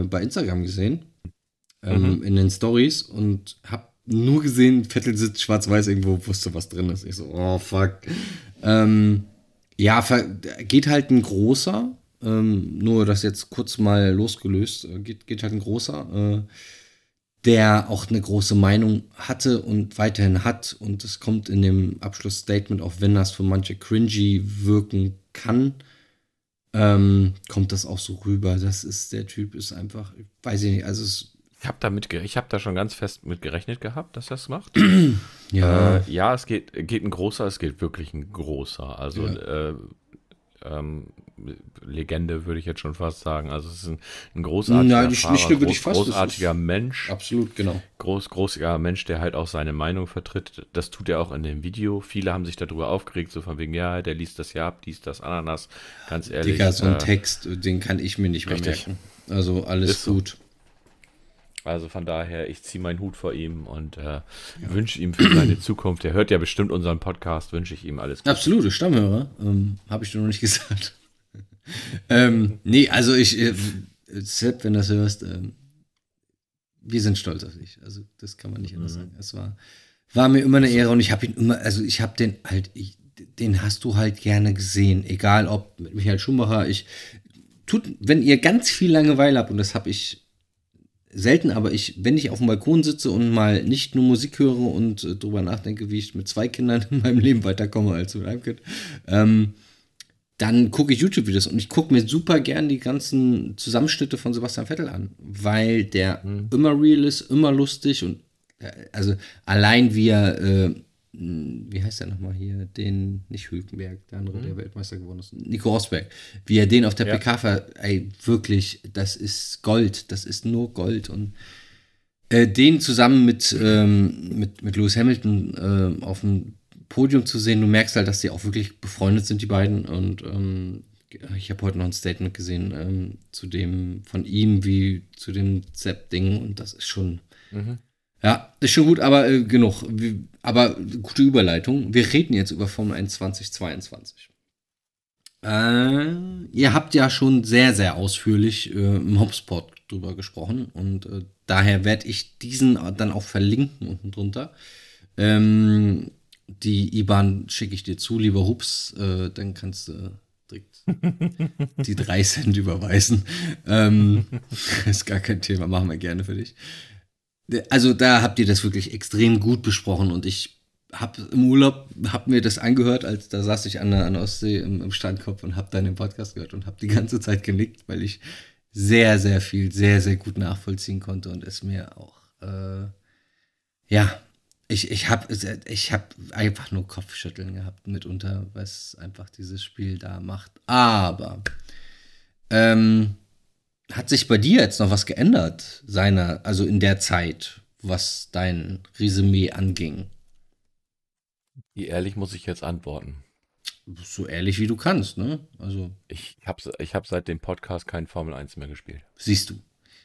bei Instagram gesehen, in den Stories und habe nur gesehen, Vettel sitzt schwarz-weiß irgendwo, wusste, was drin ist. Ich so, oh fuck. Ja, geht halt ein großer, nur das jetzt kurz mal losgelöst, geht halt ein großer, der auch eine große Meinung hatte und weiterhin hat. Und es kommt in dem Abschlussstatement, auch wenn das für manche cringy wirken kann, kommt das auch so rüber. Das ist, der Typ ist einfach, weiß ich nicht, also ich habe da schon ganz fest mit gerechnet gehabt, dass das macht. Ja. Ja, es geht ein großer, es geht wirklich ein großer. Also ja. Legende würde ich jetzt schon fast sagen. Also es ist ein großartiger großartiger Mensch. Absolut, genau. Großartiger Mensch, der halt auch seine Meinung vertritt. Das tut er auch in dem Video. Viele haben sich darüber aufgeregt, so von wegen, ja, der liest das ja ab, dies, das, Ananas. Ganz ehrlich. Digga, so ein Text, den kann ich mir nicht merken. Also alles gut. So. Also von daher, ich ziehe meinen Hut vor ihm und wünsche ihm für seine Zukunft. Der hört ja bestimmt unseren Podcast, wünsche ich ihm alles Gute. Absolute Stammhörer, habe ich dir noch nicht gesagt. Nee, also ich, Sepp, wenn du das hörst, wir sind stolz auf dich. Also das kann man nicht anders sagen. Es war mir immer eine Ehre und ich habe ihn immer, also ich habe den halt, den hast du halt gerne gesehen. Egal ob mit Michael Schumacher, wenn ihr ganz viel Langeweile habt und das habe ich selten, aber wenn ich auf dem Balkon sitze und mal nicht nur Musik höre und drüber nachdenke, wie ich mit 2 Kindern in meinem Leben weiterkomme als mit einem Kind, dann gucke ich YouTube-Videos und ich gucke mir super gern die ganzen Zusammenschnitte von Sebastian Vettel an, weil der immer real ist, immer lustig und also allein wie er, wie heißt der nochmal hier, den, nicht Hülkenberg, der andere, der Weltmeister geworden ist, Nico Rosberg, wie er den auf der PK wirklich, das ist Gold, das ist nur Gold und den zusammen mit Lewis Hamilton auf dem Podium zu sehen, du merkst halt, dass die auch wirklich befreundet sind, die beiden. Und ich habe heute noch ein Statement gesehen zu dem von ihm wie zu dem Zepp-Ding und das ist schon, ja, ist schon gut, aber genug. Aber gute Überleitung. Wir reden jetzt über Formel 1 2022. Ihr habt ja schon sehr, sehr ausführlich im HubSpot drüber gesprochen und daher werde ich diesen dann auch verlinken unten drunter. Die IBAN schicke ich dir zu, lieber Hups, dann kannst du direkt die 3 Cent überweisen. Ist gar kein Thema, machen wir gerne für dich. Also da habt ihr das wirklich extrem gut besprochen und ich habe im Urlaub, habe mir das angehört, als da saß ich an der Ostsee im Strandkorb und habe dann den Podcast gehört und habe die ganze Zeit genickt, weil ich sehr, sehr viel, sehr, sehr gut nachvollziehen konnte und es mir auch, Ich hab einfach nur Kopfschütteln gehabt mitunter, was einfach dieses Spiel da macht. Aber hat sich bei dir jetzt noch was geändert, also in der Zeit, was dein Resümee anging? Wie ehrlich muss ich jetzt antworten? So ehrlich wie du kannst, ne? Also ich hab seit dem Podcast keinen Formel 1 mehr gespielt. Siehst du,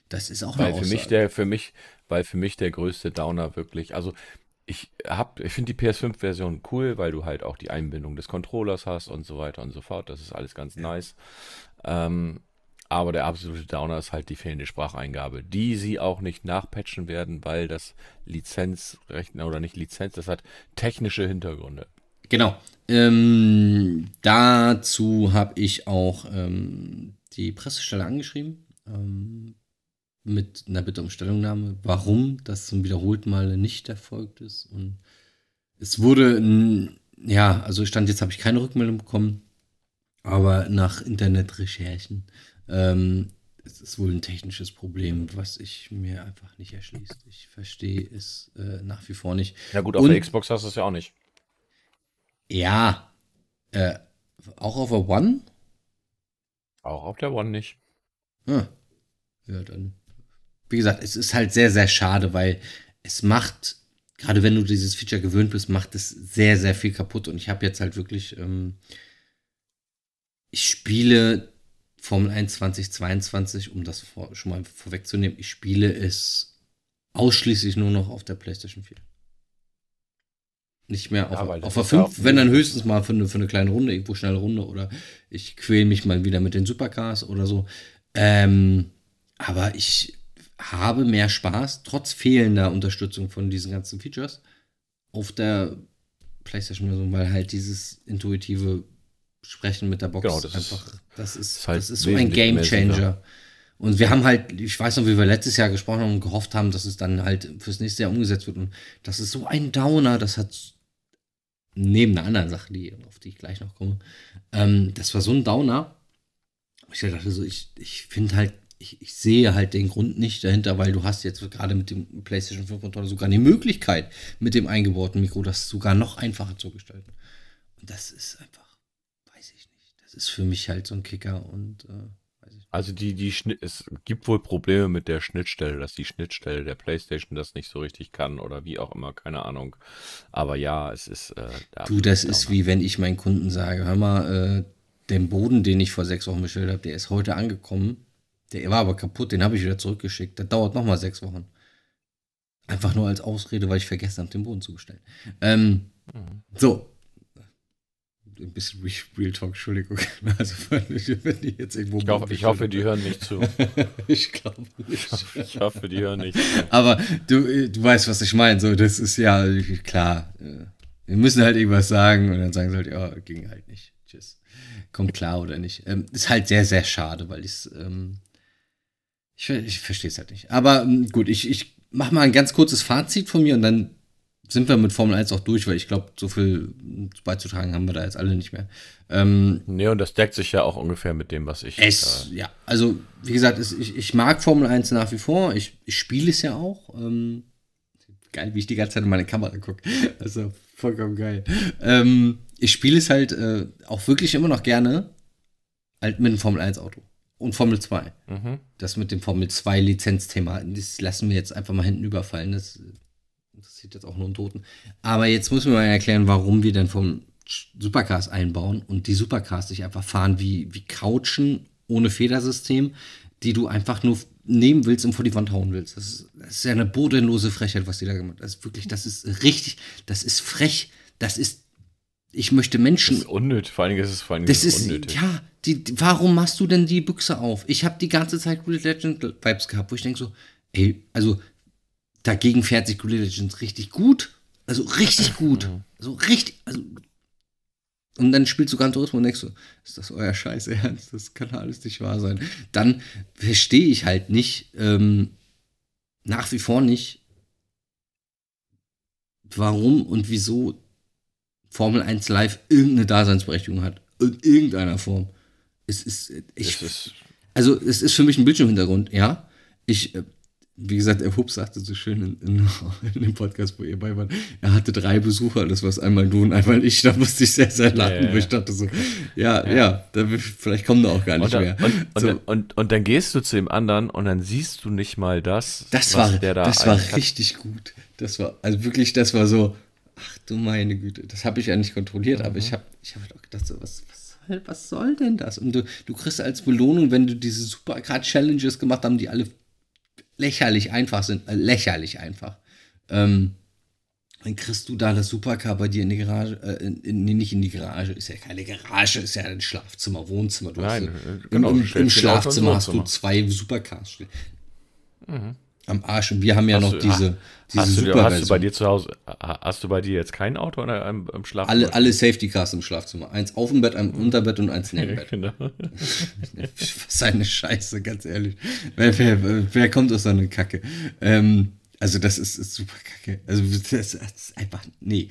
das ist auch eine Aussage. Weil für mich der größte Downer wirklich, also ich finde die PS5-Version cool, weil du halt auch die Einbindung des Controllers hast und so weiter und so fort. Das ist alles ganz nice. Aber der absolute Downer ist halt die fehlende Spracheingabe, die sie auch nicht nachpatchen werden, weil das das hat technische Hintergründe. Genau. Dazu habe ich auch die Pressestelle angeschrieben. Mit einer Bitte um Stellungnahme, warum das zum wiederholten Male nicht erfolgt ist. Und es wurde, ja, also Stand jetzt habe ich keine Rückmeldung bekommen, aber nach Internetrecherchen es ist wohl ein technisches Problem, was ich mir einfach nicht erschließt. Ich verstehe es nach wie vor nicht. Ja gut, auf der Xbox hast du es ja auch nicht. Ja, auch auf der One? Auch auf der One nicht. Ah, ja, dann wie gesagt, es ist halt sehr, sehr schade, weil es macht, gerade wenn du dieses Feature gewöhnt bist, macht es sehr, sehr viel kaputt. Und ich habe jetzt halt wirklich, ich spiele Formel 1 2022, um das schon mal vorwegzunehmen, ich spiele es ausschließlich nur noch auf der PlayStation 4. Nicht mehr auf der 5, wenn dann höchstens mal für eine kleine Runde, irgendwo schnelle Runde oder ich quäle mich mal wieder mit den Supercars oder so. Aber ich habe mehr Spaß, trotz fehlender Unterstützung von diesen ganzen Features, auf der PlayStation-Version, weil halt dieses intuitive Sprechen mit der Box genau, das ist so ein Game-Changer. Und wir haben halt, ich weiß noch, wie wir letztes Jahr gesprochen haben und gehofft haben, dass es dann halt fürs nächste Jahr umgesetzt wird. Und das ist so ein Downer, das hat neben einer anderen Sache, auf die ich gleich noch komme, das war so ein Downer. Ich dachte so, ich finde halt, ich sehe halt den Grund nicht dahinter, weil du hast jetzt gerade mit dem PlayStation 5 Controller sogar die Möglichkeit, mit dem eingebauten Mikro das sogar noch einfacher zu gestalten. Und das ist einfach, weiß ich nicht, das ist für mich halt so ein Kicker und weiß ich nicht. Also es gibt wohl Probleme mit der Schnittstelle, dass die Schnittstelle der PlayStation das nicht so richtig kann oder wie auch immer, keine Ahnung. Aber ja, es ist das ist wie wenn ich meinen Kunden sage, hör mal, den Boden, den ich vor 6 Wochen bestellt habe, der ist heute angekommen. Der war aber kaputt, den habe ich wieder zurückgeschickt. Das dauert nochmal 6 Wochen. Einfach nur als Ausrede, weil ich vergessen habe, den Boden zu bestellen. So. Ein bisschen Real Talk, Entschuldigung. Also, wenn die jetzt irgendwo. Ich hoffe, die hören nicht zu. Ich glaube nicht. Ich hoffe, die hören nicht zu. Aber du weißt, was ich meine. So, das ist ja klar. Wir müssen halt irgendwas sagen und dann sagen sie halt, ja, ging halt nicht. Tschüss. Kommt klar oder nicht. Ist halt sehr, sehr schade, weil ich verstehe es halt nicht. Aber gut, ich mache mal ein ganz kurzes Fazit von mir und dann sind wir mit Formel 1 auch durch, weil ich glaube, so viel beizutragen haben wir da jetzt alle nicht mehr. Nee, und das deckt sich ja auch ungefähr mit dem, was ich... Ja, also wie gesagt, ich mag Formel 1 nach wie vor, ich spiele es ja auch. Geil, wie ich die ganze Zeit in meine Kamera gucke. Also vollkommen geil. Ich spiele es halt auch wirklich immer noch gerne halt mit einem Formel 1 Auto. Und Formel 2. Mhm. Das mit dem Formel 2 Lizenzthema, das lassen wir jetzt einfach mal hinten überfallen. Das interessiert jetzt auch nur einen Toten. Aber jetzt müssen wir mal erklären, warum wir dann vom Supercars einbauen und die Supercars sich einfach fahren wie Couchen ohne Federsystem, die du einfach nur nehmen willst und vor die Wand hauen willst. Das ist ja eine bodenlose Frechheit, was die da gemacht hat. Das ist wirklich, das ist richtig, das ist frech, das ist, ich möchte Menschen... Das ist unnötig, vor allen Dingen ist es unnötig. Ja, warum machst du denn die Büchse auf? Ich habe die ganze Zeit Grid Legend Vibes gehabt, wo ich denke so, ey, also dagegen fährt sich Grid Legends richtig gut. Also richtig gut. Und dann spielst du Gran Turismo und denkst so, ist das euer Scheiß Ernst? Das kann alles nicht wahr sein. Dann verstehe ich halt nicht, nach wie vor nicht, warum und wieso Formel 1 Live irgendeine Daseinsberechtigung hat. In irgendeiner Form. Es ist für mich ein Bildschirmhintergrund, ja. Wie gesagt, der Hub sagte so schön in dem Podcast, wo ihr bei wart, er hatte 3 Besucher, das war einmal du und einmal ich, da musste ich sehr, sehr lachen, wo ich dachte so, vielleicht kommen da auch gar nicht mehr. Und dann gehst du zu dem anderen und dann siehst du nicht mal das war richtig gut. Das war, also wirklich, das war so, ach du meine Güte, das habe ich ja nicht kontrolliert, aber ich hab halt auch gedacht so, was soll denn das? Und du kriegst als Belohnung, wenn du diese Supercard-Challenges gemacht haben, die alle lächerlich einfach sind, dann kriegst du da das Supercar bei dir in die Garage, nicht in die Garage, ist ja keine Garage, ist ja ein Schlafzimmer, Wohnzimmer. Im Schlafzimmer hast du 2 Supercars stehen. Mhm. Am Arsch. Und wir haben ja noch diese Superversion. Hast du bei dir zu Hause, hast du bei dir jetzt kein Auto oder im Schlafzimmer? Alle Safety Cars im Schlafzimmer. 1 auf dem Bett, 1 unter Bett und 1 neben Bett. Genau. Was eine Scheiße, ganz ehrlich. Wer kommt aus so einer Kacke? Also das ist super Kacke. Also das ist einfach, nee,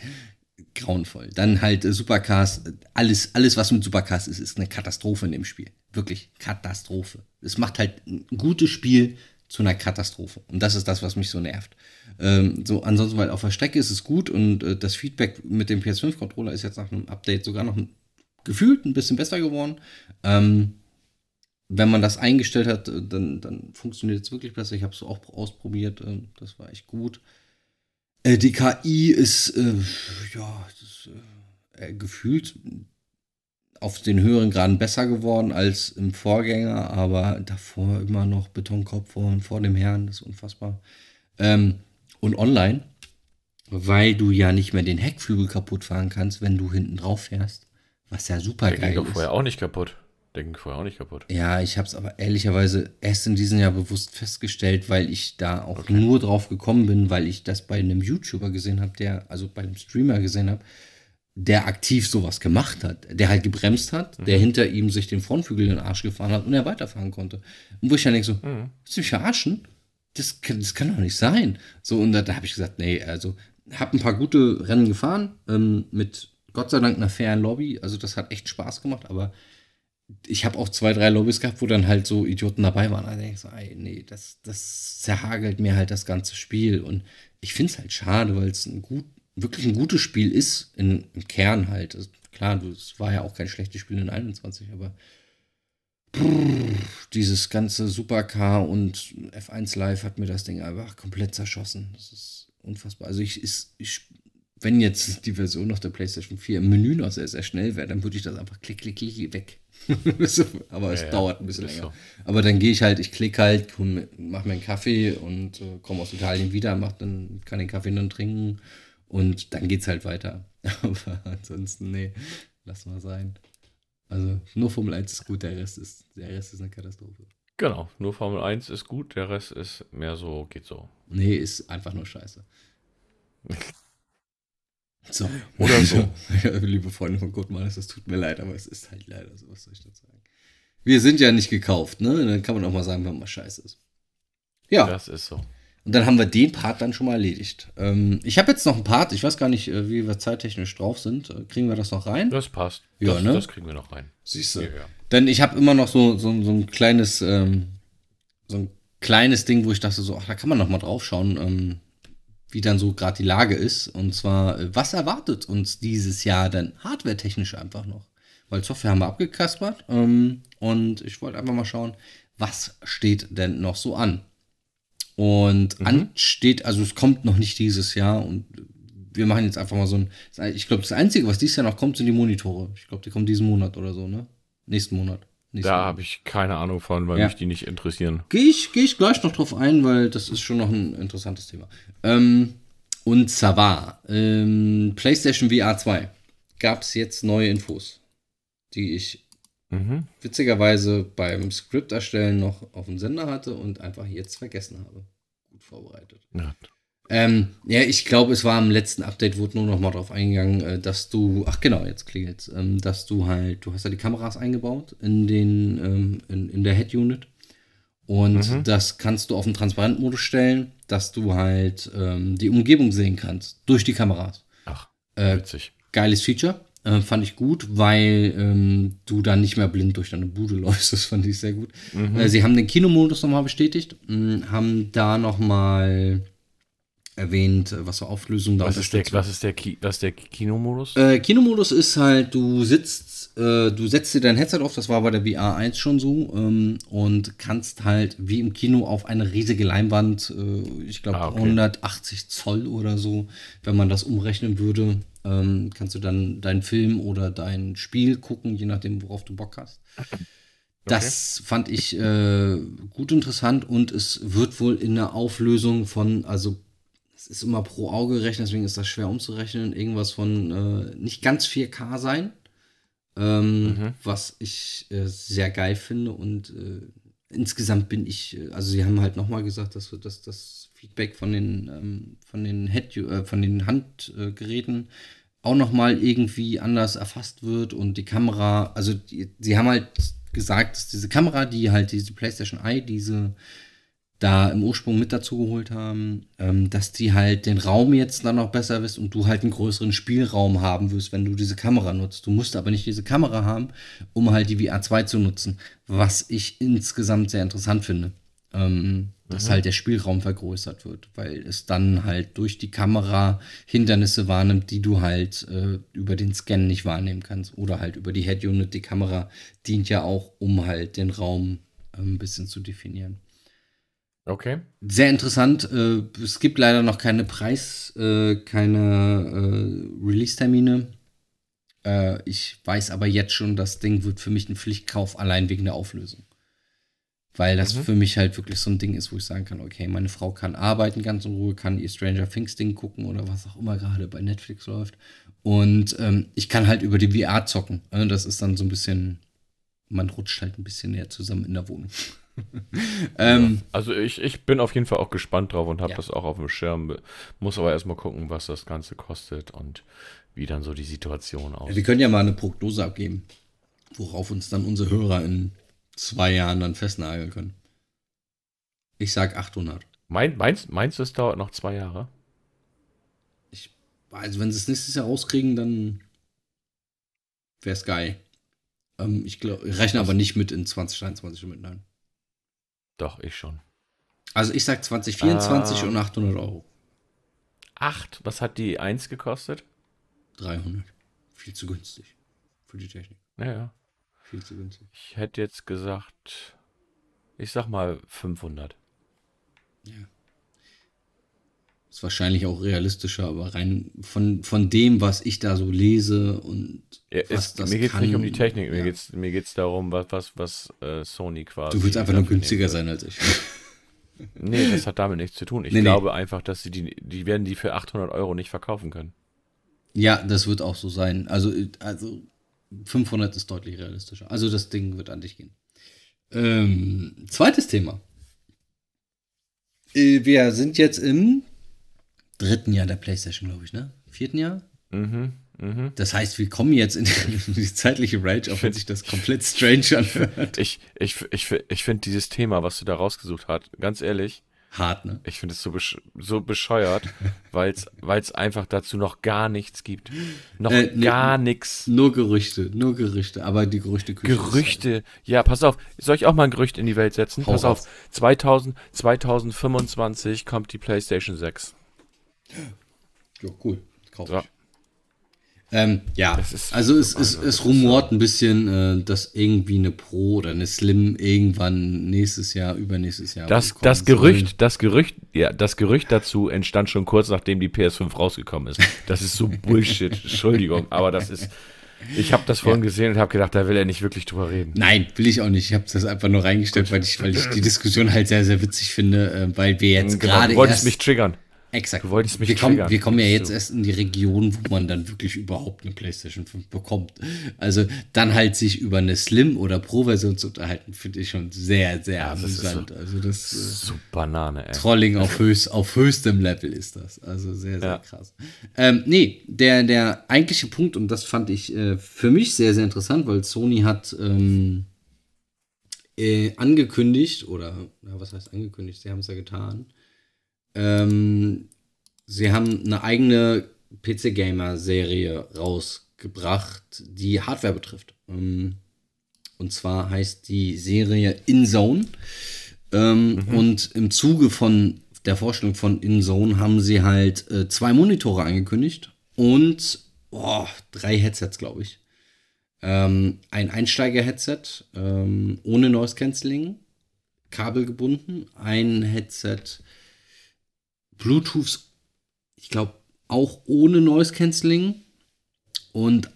grauenvoll. Dann halt Supercars. Alles, was mit Supercars ist, ist eine Katastrophe in dem Spiel. Wirklich Katastrophe. Es macht halt ein gutes Spiel zu einer Katastrophe. Und das ist das, was mich so nervt. Ansonsten, weil auf der Strecke ist es gut und das Feedback mit dem PS5-Controller ist jetzt nach einem Update sogar noch gefühlt ein bisschen besser geworden. Wenn man das eingestellt hat, dann funktioniert es wirklich besser. Ich habe es auch ausprobiert. Das war echt gut. Die KI ist gefühlt auf den höheren Graden besser geworden als im Vorgänger, aber davor immer noch Betonkopf vor dem Herrn, das ist unfassbar. Und online, weil du ja nicht mehr den Heckflügel kaputt fahren kannst, wenn du hinten drauf fährst, was ja super geil ist. Der ging vorher auch nicht kaputt. Ja, ich habe es aber ehrlicherweise erst in diesem Jahr bewusst festgestellt, weil ich da auch nur drauf gekommen bin, weil ich das bei einem YouTuber gesehen habe, bei einem Streamer gesehen habe, der aktiv sowas gemacht hat, der halt gebremst hat, der hinter ihm sich den Frontflügel in den Arsch gefahren hat und er weiterfahren konnte. Und wo ich dann denke so, willst du mich verarschen? Das kann doch nicht sein. So, und da habe ich gesagt, nee, also, hab ein paar gute Rennen gefahren, mit Gott sei Dank einer fairen Lobby, also das hat echt Spaß gemacht, aber ich habe auch 2, 3 Lobbys gehabt, wo dann halt so Idioten dabei waren. Da denke ich so, nee, das zerhagelt mir halt das ganze Spiel und ich finde es halt schade, weil es wirklich ein gutes Spiel ist, im Kern halt. Also klar, es war ja auch kein schlechtes Spiel in 21, aber dieses ganze Supercar und F1 Live hat mir das Ding einfach komplett zerschossen. Das ist unfassbar. Also wenn jetzt die Version auf der PlayStation 4 im Menü noch sehr, sehr schnell wäre, dann würde ich das einfach klick weg. Aber es dauert ein bisschen länger. So. Aber dann gehe ich halt, ich klicke halt, mache mir einen Kaffee und komme aus Italien wieder, kann den Kaffee dann trinken. Und dann geht's halt weiter. Aber ansonsten, nee, lass mal sein. Also nur Formel 1 ist gut, der Rest ist eine Katastrophe. Genau, nur Formel 1 ist gut, der Rest ist mehr so, geht so. Nee, ist einfach nur scheiße. So. Oder so. Ja, liebe Freunde von Gottmann, das tut mir leid, aber es ist halt leider so, was soll ich dazu sagen. Wir sind ja nicht gekauft, ne? Dann kann man auch mal sagen, wenn man scheiße ist. Ja. Das ist so. Und dann haben wir den Part dann schon mal erledigt. Ich habe jetzt noch einen Part, ich weiß gar nicht, wie wir zeittechnisch drauf sind. Kriegen wir das noch rein? Das passt. Ja, das, ne? Das kriegen wir noch rein. Siehst du? Ja, ja. Denn ich habe immer noch so ein kleines Ding, wo ich dachte so, ach, da kann man noch mal drauf schauen, wie dann so gerade die Lage ist. Und zwar, was erwartet uns dieses Jahr denn hardwaretechnisch einfach noch? Weil Software haben wir abgekaspert. Und ich wollte einfach mal schauen, was steht denn noch so an? Und ansteht, also es kommt noch nicht dieses Jahr und wir machen jetzt einfach mal so ein, ich glaube, das Einzige, was dieses Jahr noch kommt, sind die Monitore. Ich glaube, die kommen diesen Monat oder so, ne? Nächsten Monat. Da habe ich keine Ahnung von, weil mich die nicht interessieren. Gehe ich gleich noch drauf ein, weil das ist schon noch ein interessantes Thema. Und zwar, PlayStation VR 2 gab es jetzt neue Infos, die ich witzigerweise beim Skript erstellen noch auf dem Sender hatte und einfach jetzt vergessen habe. Gut vorbereitet. Ja, ich glaube, es war im letzten Update, wurde nur noch mal drauf eingegangen, dass du, ach genau, jetzt klingelt's, dass du halt, du hast ja die Kameras eingebaut in den, in der Head-Unit und das kannst du auf den Transparent-Modus stellen, dass du halt die Umgebung sehen kannst, durch die Kameras. Ach, witzig. Geiles Feature. Fand ich gut, weil du dann nicht mehr blind durch deine Bude läufst. Das fand ich sehr gut. Sie haben den Kinomodus nochmal bestätigt, haben da nochmal erwähnt, was für Auflösung da was ist der Kinomodus? Kinomodus ist halt, du setzt dir dein Headset auf, das war bei der VR 1 schon so, und kannst halt wie im Kino auf eine riesige Leinwand, ich glaube 180 Zoll oder so, wenn man das umrechnen würde, kannst du dann deinen Film oder dein Spiel gucken, je nachdem, worauf du Bock hast. Das fand ich gut interessant und es wird wohl in der Auflösung von, also es ist immer pro Auge gerechnet, deswegen ist das schwer umzurechnen, irgendwas von nicht ganz 4K sein, was ich sehr geil finde und insgesamt bin ich, also sie haben halt nochmal gesagt, dass wir das Feedback von den Handgeräten auch nochmal irgendwie anders erfasst wird und die Kamera, also sie haben halt gesagt, dass diese Kamera, die halt diese PlayStation Eye, diese da im Ursprung mit dazu geholt haben, dass die halt den Raum jetzt dann noch besser wirst und du halt einen größeren Spielraum haben wirst, wenn du diese Kamera nutzt. Du musst aber nicht diese Kamera haben, um halt die VR 2 zu nutzen, was ich insgesamt sehr interessant finde. Dass halt der Spielraum vergrößert wird, weil es dann halt durch die Kamera Hindernisse wahrnimmt, die du halt über den Scan nicht wahrnehmen kannst oder halt über die Head-Unit. Die Kamera dient ja auch, um halt den Raum ein bisschen zu definieren. Okay. Sehr interessant. Es gibt leider noch keine Release-Termine. Ich weiß aber jetzt schon, das Ding wird für mich ein Pflichtkauf allein wegen der Auflösung. Weil das für mich halt wirklich so ein Ding ist, wo ich sagen kann, okay, meine Frau kann arbeiten ganz in Ruhe, kann ihr Stranger Things Ding gucken oder was auch immer gerade bei Netflix läuft. Und ich kann halt über die VR zocken. Das ist dann so ein bisschen, man rutscht halt ein bisschen näher zusammen in der Wohnung. Also ich bin auf jeden Fall auch gespannt drauf und habe das auch auf dem Schirm. Muss aber erstmal gucken, was das Ganze kostet und wie dann so die Situation aussieht. Wir können ja mal eine Prognose abgeben, worauf uns dann unsere Hörer in 2 Jahren dann festnageln können. Ich sag 800. Meinst du, es dauert noch 2 Jahre? Also wenn sie es nächstes Jahr rauskriegen, dann wäre es geil. Ich rechne aber nicht mit in 2023 mit, nein. Doch, ich schon. Also ich sag 2024 und 800 Euro. 8? Was hat die 1 gekostet? 300. Viel zu günstig. Für die Technik. Naja. Viel zu günstig. Ich hätte jetzt gesagt, ich sag mal 500. Ja. Ist wahrscheinlich auch realistischer, aber rein von dem, was ich da so lese und mir geht es nicht um die Technik, mir geht es darum, was Sony quasi... Du willst einfach nur günstiger sein als ich. Nee, das hat damit nichts zu tun. Ich glaube einfach, dass sie die werden die für 800 Euro nicht verkaufen können. Ja, das wird auch so sein. Also 500 ist deutlich realistischer. Also das Ding wird an dich gehen. Zweites Thema. Wir sind jetzt im 3. Jahr der PlayStation, glaube ich, ne? 4. Jahr? Das heißt, wir kommen jetzt in die zeitliche Rage, auch wenn sich das komplett strange anhört. Ich finde dieses Thema, was du da rausgesucht hast, ganz ehrlich, Hart, ne? Ich finde es so bescheuert, weil es einfach dazu noch gar nichts gibt. Gar nichts. Nur Gerüchte, aber die Gerüchteküche. Gerüchte, ja, pass auf. Soll ich auch mal ein Gerücht in die Welt setzen? Pass auf, 2025 kommt die PlayStation 6. Ja, cool, kauf ich. Ja, also es rumort ein bisschen, dass irgendwie eine Pro oder eine Slim irgendwann übernächstes Jahr Das Gerücht dazu entstand schon kurz, nachdem die PS5 rausgekommen ist. Das ist so Bullshit, Entschuldigung, aber das ist, ich habe das vorhin gesehen und habe gedacht, da will er nicht wirklich drüber reden. Nein, will ich auch nicht, ich habe das einfach nur reingestellt, weil ich die Diskussion halt sehr, sehr witzig finde, weil wir jetzt gerade Du wolltest mich triggern. Exakt. Du wolltest mich triggern. Wir kommen ja jetzt erst in die Region, wo man dann wirklich überhaupt eine PlayStation 5 bekommt. Also dann halt sich über eine Slim- oder Pro-Version zu unterhalten, finde ich schon sehr, sehr amüsant. Das ist so Banane, ey. Trolling auf höchstem Level ist das. Also sehr, sehr krass. Der eigentliche Punkt, und das fand ich für mich sehr, sehr interessant, weil Sony hat angekündigt, was heißt angekündigt? Sie haben es ja getan. Sie haben eine eigene PC-Gamer-Serie rausgebracht, die Hardware betrifft. Und zwar heißt die Serie InZone. Und im Zuge von der Vorstellung von InZone haben sie halt 2 Monitore angekündigt und 3 Headsets, glaube ich. Ein Einsteiger-Headset ohne Noise-Canceling, kabelgebunden, ein Headset Bluetooth, ich glaube, auch ohne Noise Cancelling und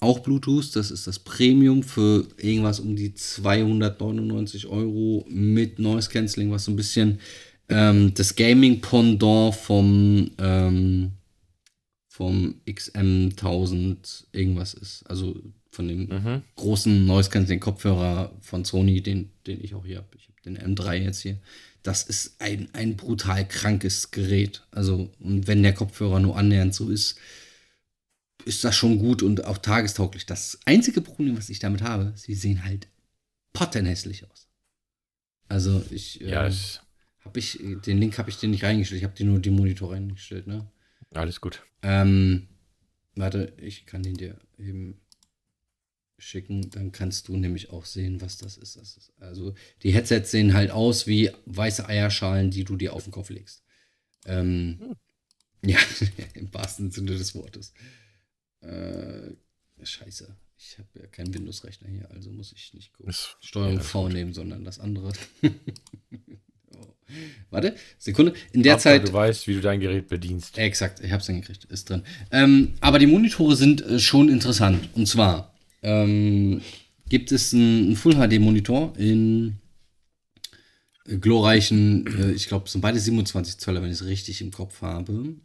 auch Bluetooth, das ist das Premium für irgendwas um die 299 € mit Noise Cancelling, was so ein bisschen das Gaming-Pendant vom XM1000 irgendwas ist, also von dem großen Noise Cancelling Kopfhörer von Sony, den ich auch hier habe. Ich habe den M3 jetzt hier. Das ist ein brutal krankes Gerät. Also, und wenn der Kopfhörer nur annähernd so ist, ist das schon gut und auch tagestauglich. Das einzige Problem, was ich damit habe, sie sehen halt pottenhässlich aus. Also, den Link habe ich dir nicht reingestellt. Ich habe dir nur den Monitor reingestellt, ne? Alles gut. Warte, ich kann den dir eben schicken, dann kannst du nämlich auch sehen, was das ist. Also die Headsets sehen halt aus wie weiße Eierschalen, die du dir auf den Kopf legst. Ja, im wahrsten Sinne des Wortes. Scheiße, ich habe ja keinen Windows-Rechner hier, also muss ich nicht gucken. Steuerung V nehmen, sondern das andere. Warte, Sekunde. In der Zeit. Du weißt, wie du dein Gerät bedienst. Exakt, ich habe es dann gekriegt, ist drin. Aber die Monitore sind schon interessant. Und zwar gibt es einen Full-HD-Monitor in glorreichen, ich glaube, es sind beide 27 Zöller, wenn ich es richtig im Kopf habe,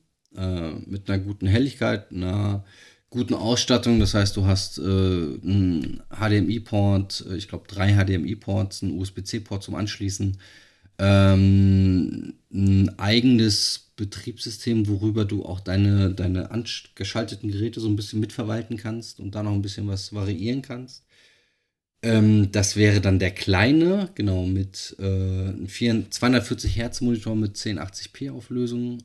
mit einer guten Helligkeit, einer guten Ausstattung, das heißt, du hast einen HDMI-Port, ich glaube 3 HDMI-Ports, einen USB-C-Port zum Anschließen, ein eigenes Betriebssystem, worüber du auch deine geschalteten Geräte so ein bisschen mitverwalten kannst und da noch ein bisschen was variieren kannst. Das wäre dann der kleine, genau, mit 240 Hertz Monitor mit 1080p Auflösung.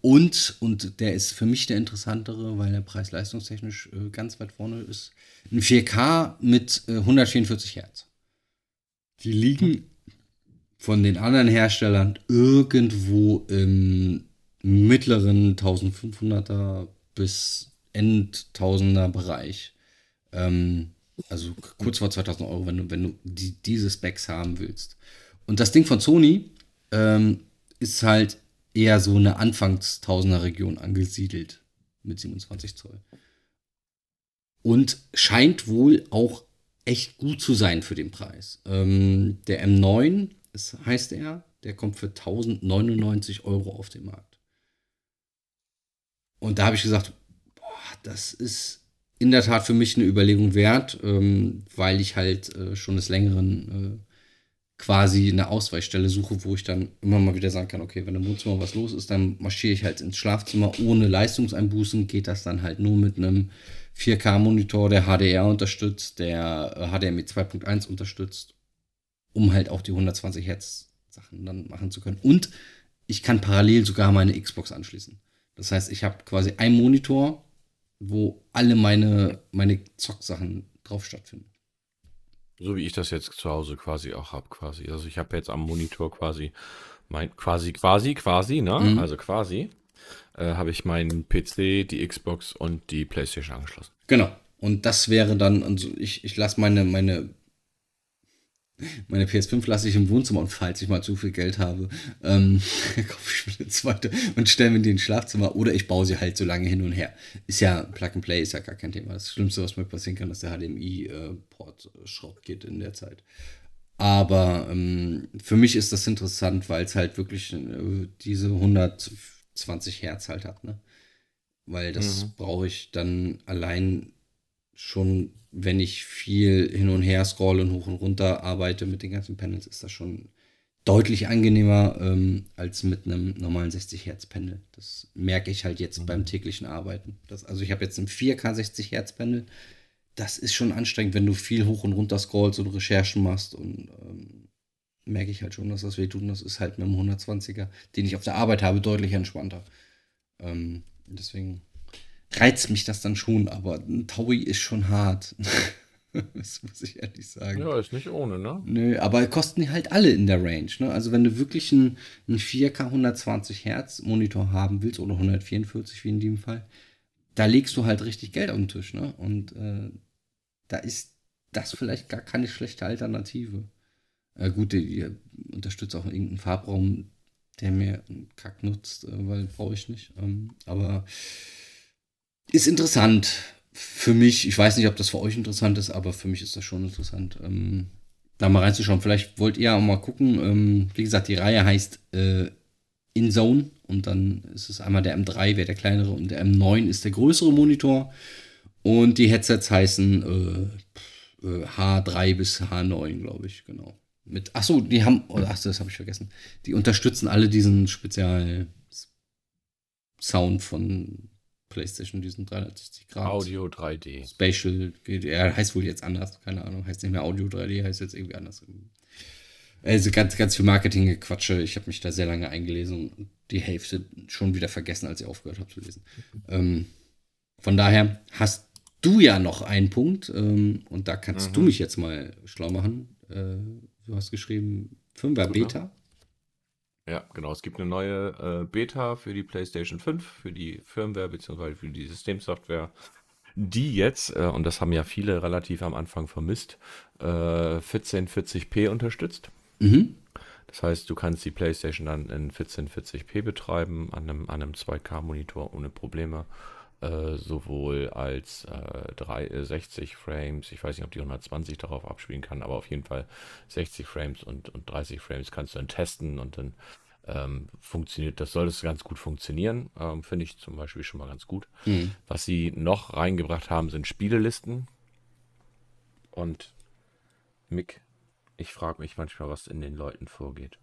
Und der ist für mich der interessantere, weil er preis-leistungstechnisch ganz weit vorne ist. Ein 4K mit 144 Hertz. Die liegen von den anderen Herstellern irgendwo im mittleren 1500er bis Endtausender Bereich. Also kurz vor 2000 €, wenn du diese Specs haben willst. Und das Ding von Sony ist halt eher so eine Anfangstausender Region angesiedelt mit 27 Zoll. Und scheint wohl auch echt gut zu sein für den Preis. Der M9 heißt er, der kommt für 1099 € auf den Markt. Und da habe ich gesagt, das ist in der Tat für mich eine Überlegung wert, weil ich halt schon des Längeren quasi eine Ausweichstelle suche, wo ich dann immer mal wieder sagen kann, okay, wenn im Wohnzimmer was los ist, dann marschiere ich halt ins Schlafzimmer. Ohne Leistungseinbußen geht das dann halt nur mit einem 4K-Monitor, der HDR unterstützt, der HDMI 2.1 unterstützt, um halt auch die 120 Hertz Sachen dann machen zu können. Und ich kann parallel sogar meine Xbox anschließen. Das heißt, ich habe quasi einen Monitor, wo alle meine Zock-Sachen drauf stattfinden. So wie ich das jetzt zu Hause quasi auch habe, quasi. Also ich habe jetzt am Monitor quasi mein quasi, ne? Mhm. Also quasi habe ich meinen PC, die Xbox und die PlayStation angeschlossen. Genau. Und das wäre dann, also ich lasse meine PS5 lasse ich im Wohnzimmer, und falls ich mal zu viel Geld habe, kaufe ich mir eine zweite und stelle mir die ins Schlafzimmer, oder ich baue sie halt so lange hin und her. Ist ja Plug and Play, ist ja gar kein Thema. Das Schlimmste, was mir passieren kann, dass der HDMI-Port Schrott geht in der Zeit. Aber für mich ist das interessant, weil es halt wirklich diese 120 Hertz halt hat, ne? Weil das brauche ich dann allein schon, wenn ich viel hin und her scrolle und hoch und runter arbeite mit den ganzen Panels, ist das schon deutlich angenehmer als mit einem normalen 60-Hertz-Panel. Das merke ich halt jetzt beim täglichen Arbeiten. Also ich habe jetzt ein 4K 60-Hertz-Panel. Das ist schon anstrengend, wenn du viel hoch und runter scrollst und Recherchen machst. Und merke ich halt schon, dass das wehtut. Und das ist halt mit dem 120er, den ich auf der Arbeit habe, deutlich entspannter. Deswegen reizt mich das dann schon, aber ein Taui ist schon hart. Das muss ich ehrlich sagen. Ja, ist nicht ohne, ne? Nö, aber kosten die halt alle in der Range, ne? Also wenn du wirklich einen 4K 120 Hertz Monitor haben willst, oder 144 wie in dem Fall, da legst du halt richtig Geld auf den Tisch, ne? Und da ist das vielleicht gar keine schlechte Alternative. Gut, ihr unterstützt auch irgendeinen Farbraum, der mir einen Kack nutzt, weil brauche ich nicht. Aber ist interessant für mich. Ich weiß nicht, ob das für euch interessant ist, aber für mich ist das schon interessant, da mal reinzuschauen. Vielleicht wollt ihr auch mal gucken. Wie gesagt, die Reihe heißt In Zone, und dann ist es einmal der M3, wäre der kleinere, und der M9 ist der größere Monitor. Und die Headsets heißen H3 bis H9, glaube ich, genau. Achso, die haben, das habe ich vergessen. Die unterstützen alle diesen Spezial-Sound von PlayStation, diesen 360 Grad. Audio 3D. Spatial, ja, heißt wohl jetzt anders, keine Ahnung, heißt nicht mehr Audio 3D, heißt jetzt irgendwie anders. Also ganz, ganz viel Marketing-Gequatsche, ich habe mich da sehr lange eingelesen und die Hälfte schon wieder vergessen, als ich aufgehört habe zu lesen. Von daher hast du ja noch einen Punkt, und da kannst du mich jetzt mal schlau machen. Du hast geschrieben, 5er Beta. Ja, genau. Es gibt eine neue Beta für die PlayStation 5, für die Firmware bzw. für die Systemsoftware, die jetzt, und das haben ja viele relativ am Anfang vermisst, 1440p unterstützt. Mhm. Das heißt, du kannst die PlayStation dann in 1440p betreiben, an einem 2K-Monitor ohne Probleme. Sowohl als 60 Frames, ich weiß nicht, ob die 120 darauf abspielen kann, aber auf jeden Fall 60 Frames und 30 Frames kannst du dann testen, und dann funktioniert, das soll das ganz gut funktionieren, finde ich zum Beispiel schon mal ganz gut. Mhm. Was sie noch reingebracht haben, sind Spielelisten, und Mick, ich frage mich manchmal, was in den Leuten vorgeht.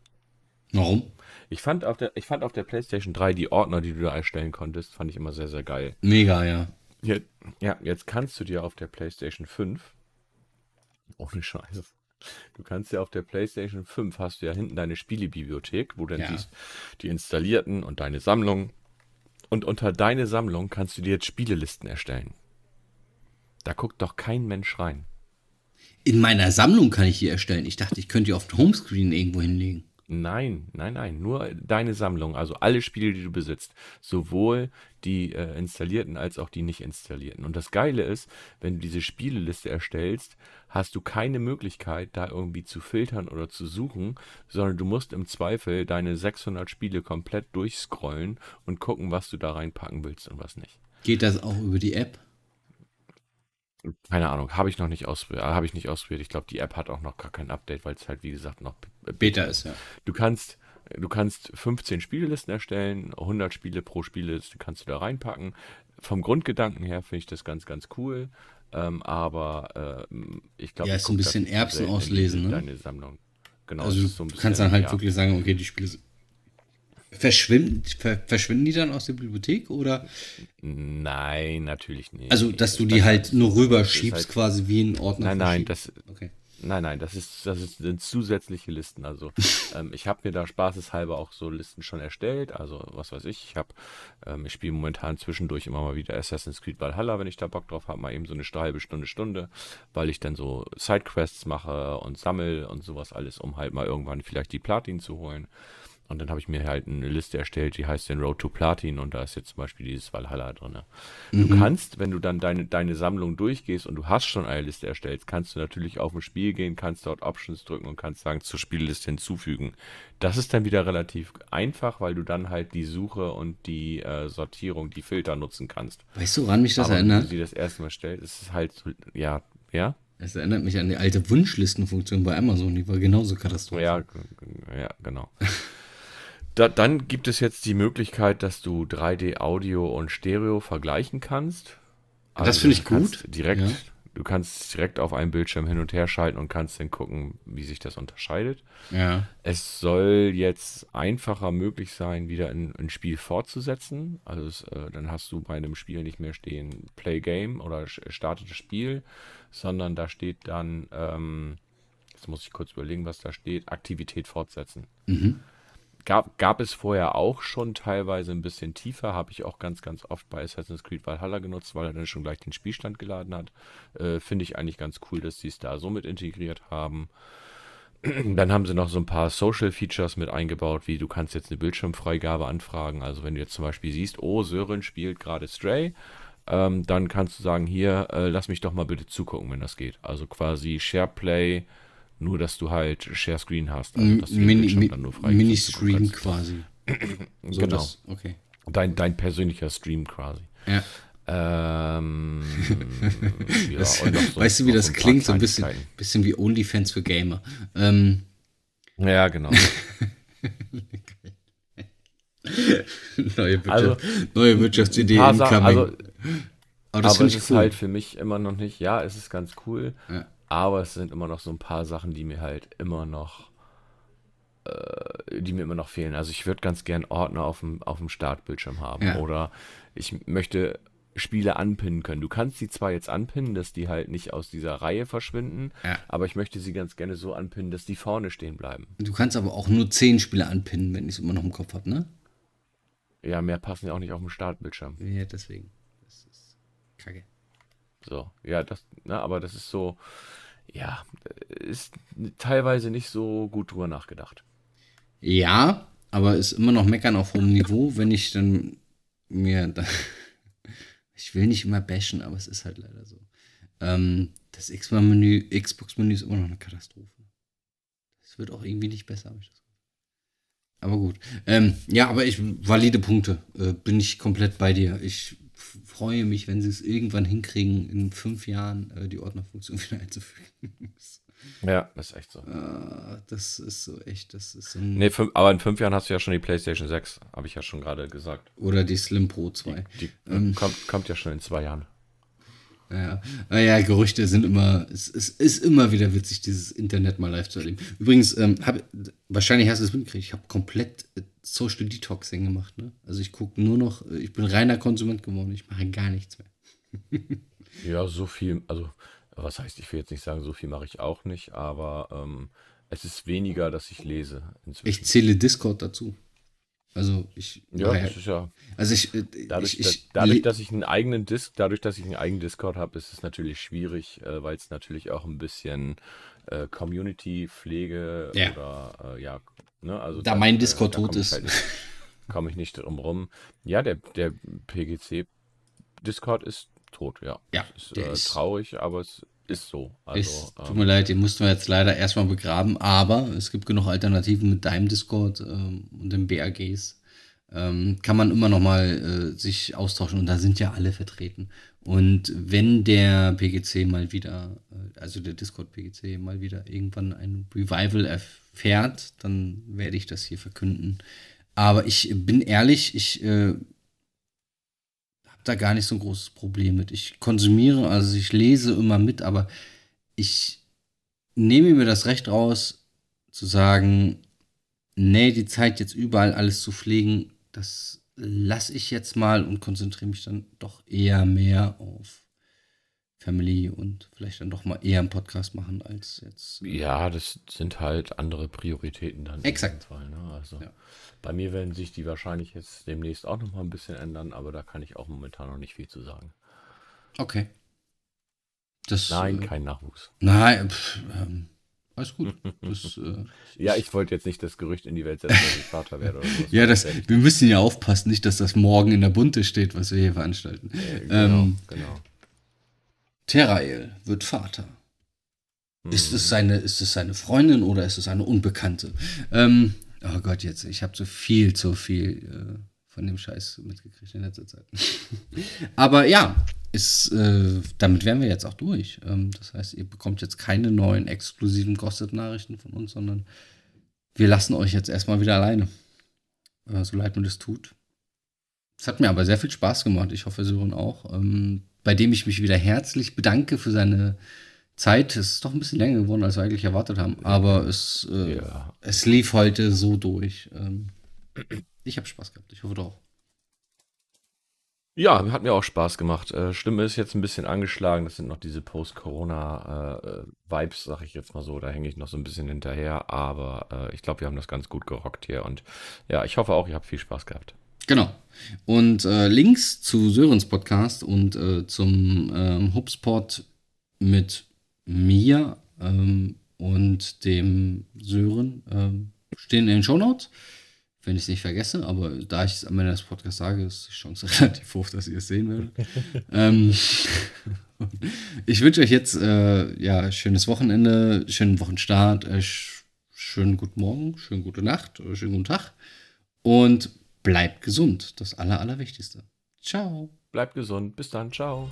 Warum? Ich fand auf der PlayStation 3 die Ordner, die du da erstellen konntest, fand ich immer sehr, sehr geil. Mega, ja. Jetzt kannst du dir auf der PlayStation 5, ohne Scheiße, du kannst ja auf der PlayStation 5, hast du ja hinten deine Spielebibliothek, wo du dann siehst, die installierten und deine Sammlung. Und unter deine Sammlung kannst du dir jetzt Spielelisten erstellen. Da guckt doch kein Mensch rein. In meiner Sammlung kann ich die erstellen. Ich dachte, ich könnte die auf dem Homescreen irgendwo hinlegen. Nein, nur deine Sammlung, also alle Spiele, die du besitzt, sowohl die installierten als auch die nicht installierten. Und das Geile ist, wenn du diese Spieleliste erstellst, hast du keine Möglichkeit, da irgendwie zu filtern oder zu suchen, sondern du musst im Zweifel deine 600 Spiele komplett durchscrollen und gucken, was du da reinpacken willst und was nicht. Geht das auch über die App? Keine Ahnung, habe ich nicht ausprobiert. Ich glaube, die App hat auch noch gar kein Update, weil es halt, wie gesagt, noch Beta ist, ja. Du kannst 15 Spielelisten erstellen, 100 Spiele pro Spielliste kannst du da reinpacken. Vom Grundgedanken her finde ich das ganz, ganz cool, aber ich glaube... Ja, ist ein bisschen Erbsen auslesen, ne? Deine Sammlung. Genau, also so ein bisschen, du kannst dann halt wirklich sagen, okay, die Spiele sind... Verschwinden die dann aus der Bibliothek, oder? Nein, natürlich nicht. Also, dass du die halt nur rüberschiebst, halt quasi wie ein Ordner. Nein, das, okay. Nein, das sind zusätzliche Listen. Also ich habe mir da spaßeshalber auch so Listen schon erstellt. Also was weiß ich, ich spiele momentan zwischendurch immer mal wieder Assassin's Creed Valhalla, wenn ich da Bock drauf habe, mal eben so eine halbe Stunde, weil ich dann so Sidequests mache und sammle und sowas alles, um halt mal irgendwann vielleicht die Platin zu holen. Und dann habe ich mir halt eine Liste erstellt, die heißt den Road to Platin, und da ist jetzt zum Beispiel dieses Valhalla drin. Mhm. Du kannst, wenn du dann deine Sammlung durchgehst und du hast schon eine Liste erstellt, kannst du natürlich auf ein Spiel gehen, kannst dort Options drücken und kannst sagen, zur Spielliste hinzufügen. Das ist dann wieder relativ einfach, weil du dann halt die Suche und die Sortierung, die Filter nutzen kannst. Weißt du, woran mich das erinnert? Wenn du sie das erste Mal stellst, ist es halt, ja. Es erinnert mich an die alte Wunschlistenfunktion bei Amazon, die war genauso katastrophal. Ja, genau. Dann gibt es jetzt die Möglichkeit, dass du 3D-Audio und Stereo vergleichen kannst. Also das finde ich gut. Du kannst direkt auf einem Bildschirm hin und her schalten und kannst dann gucken, wie sich das unterscheidet. Ja. Es soll jetzt einfacher möglich sein, wieder ein Spiel fortzusetzen. Also dann hast du bei einem Spiel nicht mehr stehen Play Game oder starte das Spiel, sondern da steht dann, jetzt muss ich kurz überlegen, was da steht, Aktivität fortsetzen. Mhm. Gab es vorher auch schon teilweise ein bisschen tiefer, habe ich auch ganz, ganz oft bei Assassin's Creed Valhalla genutzt, weil er dann schon gleich den Spielstand geladen hat. Finde ich eigentlich ganz cool, dass sie es da so mit integriert haben. Dann haben sie noch so ein paar Social Features mit eingebaut, wie du kannst jetzt eine Bildschirmfreigabe anfragen. Also wenn du jetzt zum Beispiel siehst, oh, Sören spielt gerade Stray, dann kannst du sagen, hier, lass mich doch mal bitte zugucken, wenn das geht. Also quasi SharePlay, nur, dass du halt Share Screen hast. Also, dass du dann nur frei Mini-Screen quasi. So, genau. Okay. Dein persönlicher Stream quasi. Ja. Weißt du, wie das klingt? So ein bisschen wie OnlyFans für Gamer. Ja, genau. Neue Wirtschaftsideen im Coming. Aber das finde ich ist cool. Halt für mich immer noch nicht. Ja, es ist ganz cool. Ja. Aber es sind immer noch so ein paar Sachen, die mir halt immer noch, fehlen. Also ich würde ganz gern Ordner auf dem Startbildschirm haben. Ja. Oder ich möchte Spiele anpinnen können. Du kannst sie zwar jetzt anpinnen, dass die halt nicht aus dieser Reihe verschwinden, ja, aber ich möchte sie ganz gerne so anpinnen, dass die vorne stehen bleiben. Du kannst aber auch nur 10 Spiele anpinnen, wenn ich es immer noch im Kopf habe, ne? Ja, mehr passen ja auch nicht auf dem Startbildschirm. Ja, deswegen. Das ist kacke. So, ja, aber das ist so, ja, ist teilweise nicht so gut drüber nachgedacht. Ja, aber ist immer noch meckern auf hohem Niveau, wenn ich dann ich will nicht immer bashen, aber es ist halt leider so. Das Xbox-Menü ist immer noch eine Katastrophe. Es wird auch irgendwie nicht besser, habe ich das Gefühl. Aber gut. Ja, aber valide Punkte, bin ich komplett bei dir. Ich freue mich, wenn sie es irgendwann hinkriegen, in 5 Jahren die Ordnerfunktion wieder einzufügen. Ja, das ist echt so. Aber in 5 Jahren hast du ja schon die PlayStation 6, habe ich ja schon gerade gesagt. Oder die Slim Pro 2. Die kommt ja schon in 2 Jahren. Ja, naja, Gerüchte sind immer, es ist immer wieder witzig, dieses Internet mal live zu erleben. Übrigens, wahrscheinlich hast du es mitgekriegt, ich habe komplett Social Detoxing gemacht, ne? Also ich gucke nur noch, ich bin reiner Konsument geworden, ich mache gar nichts mehr. Ja, so viel, also was heißt, ich will jetzt nicht sagen, so viel mache ich auch nicht, aber es ist weniger, dass ich lese inzwischen. Ich zähle Discord dazu. Also dadurch, dass ich einen eigenen Discord habe, ist es natürlich schwierig, weil es natürlich auch ein bisschen Community-Pflege oder ne, also da mein Discord tot ist. Komme ich nicht drum rum. Ja, der PGC-Discord ist tot, ja. Ja, es ist, ist traurig, aber es ist so. Also, tut mir leid, den mussten wir jetzt leider erstmal begraben, aber es gibt genug Alternativen mit deinem Discord und den BAGs. Kann man immer noch mal sich austauschen und da sind ja alle vertreten. Und wenn der PGC mal wieder, also der Discord-PGC mal wieder irgendwann ein Revival erfährt, dann werde ich das hier verkünden. Aber ich bin ehrlich, ich da gar nicht so ein großes Problem mit. Ich konsumiere, also ich lese immer mit, aber ich nehme mir das Recht raus, zu sagen, nee, die Zeit jetzt überall alles zu pflegen, das lasse ich jetzt mal und konzentriere mich dann doch eher mehr auf Family und vielleicht dann doch mal eher einen Podcast machen als jetzt. Ja, das sind halt andere Prioritäten dann. Exakt. In Fall, ne? Also ja. Bei mir werden sich die wahrscheinlich jetzt demnächst auch nochmal ein bisschen ändern, aber da kann ich auch momentan noch nicht viel zu sagen. Okay. Nein, kein Nachwuchs. Nein, alles gut. Das, ja, ich wollte jetzt nicht das Gerücht in die Welt setzen, dass ich Vater werde oder sowas. Ja, wir müssen ja aufpassen, nicht, dass das morgen in der Bunte steht, was wir hier veranstalten. Genau. Terael wird Vater. Ist es seine Freundin oder ist es eine Unbekannte? Oh Gott, jetzt, ich habe zu viel von dem Scheiß mitgekriegt in letzter Zeit. Aber ja, damit wären wir jetzt auch durch. Das heißt, ihr bekommt jetzt keine neuen exklusiven Gossip-Nachrichten von uns, sondern wir lassen euch jetzt erstmal wieder alleine. So leid mir das tut. Es hat mir aber sehr viel Spaß gemacht. Ich hoffe, Sören auch. Bei dem ich mich wieder herzlich bedanke für seine Zeit. Es ist doch ein bisschen länger geworden, als wir eigentlich erwartet haben. Aber es lief heute so durch. Ich habe Spaß gehabt. Ich hoffe doch. Ja, hat mir auch Spaß gemacht. Stimme ist jetzt ein bisschen angeschlagen. Das sind noch diese Post-Corona-Vibes, sag ich jetzt mal so. Da hänge ich noch so ein bisschen hinterher. Aber ich glaube, wir haben das ganz gut gerockt hier. Und ja, ich hoffe auch, ihr habt viel Spaß gehabt. Genau. Und Links zu Sörens Podcast und zum Hubspot mit mir und dem Sören stehen in den Shownotes. Wenn ich es nicht vergesse, aber da ich es am Ende des Podcasts sage, ist die Chance relativ hoch, dass ihr es sehen werdet. Ich wünsche euch jetzt schönes Wochenende, schönen Wochenstart, schönen guten Morgen, schönen gute Nacht, schönen guten Tag und bleibt gesund, das Allerwichtigste. Ciao. Bleibt gesund, bis dann, ciao.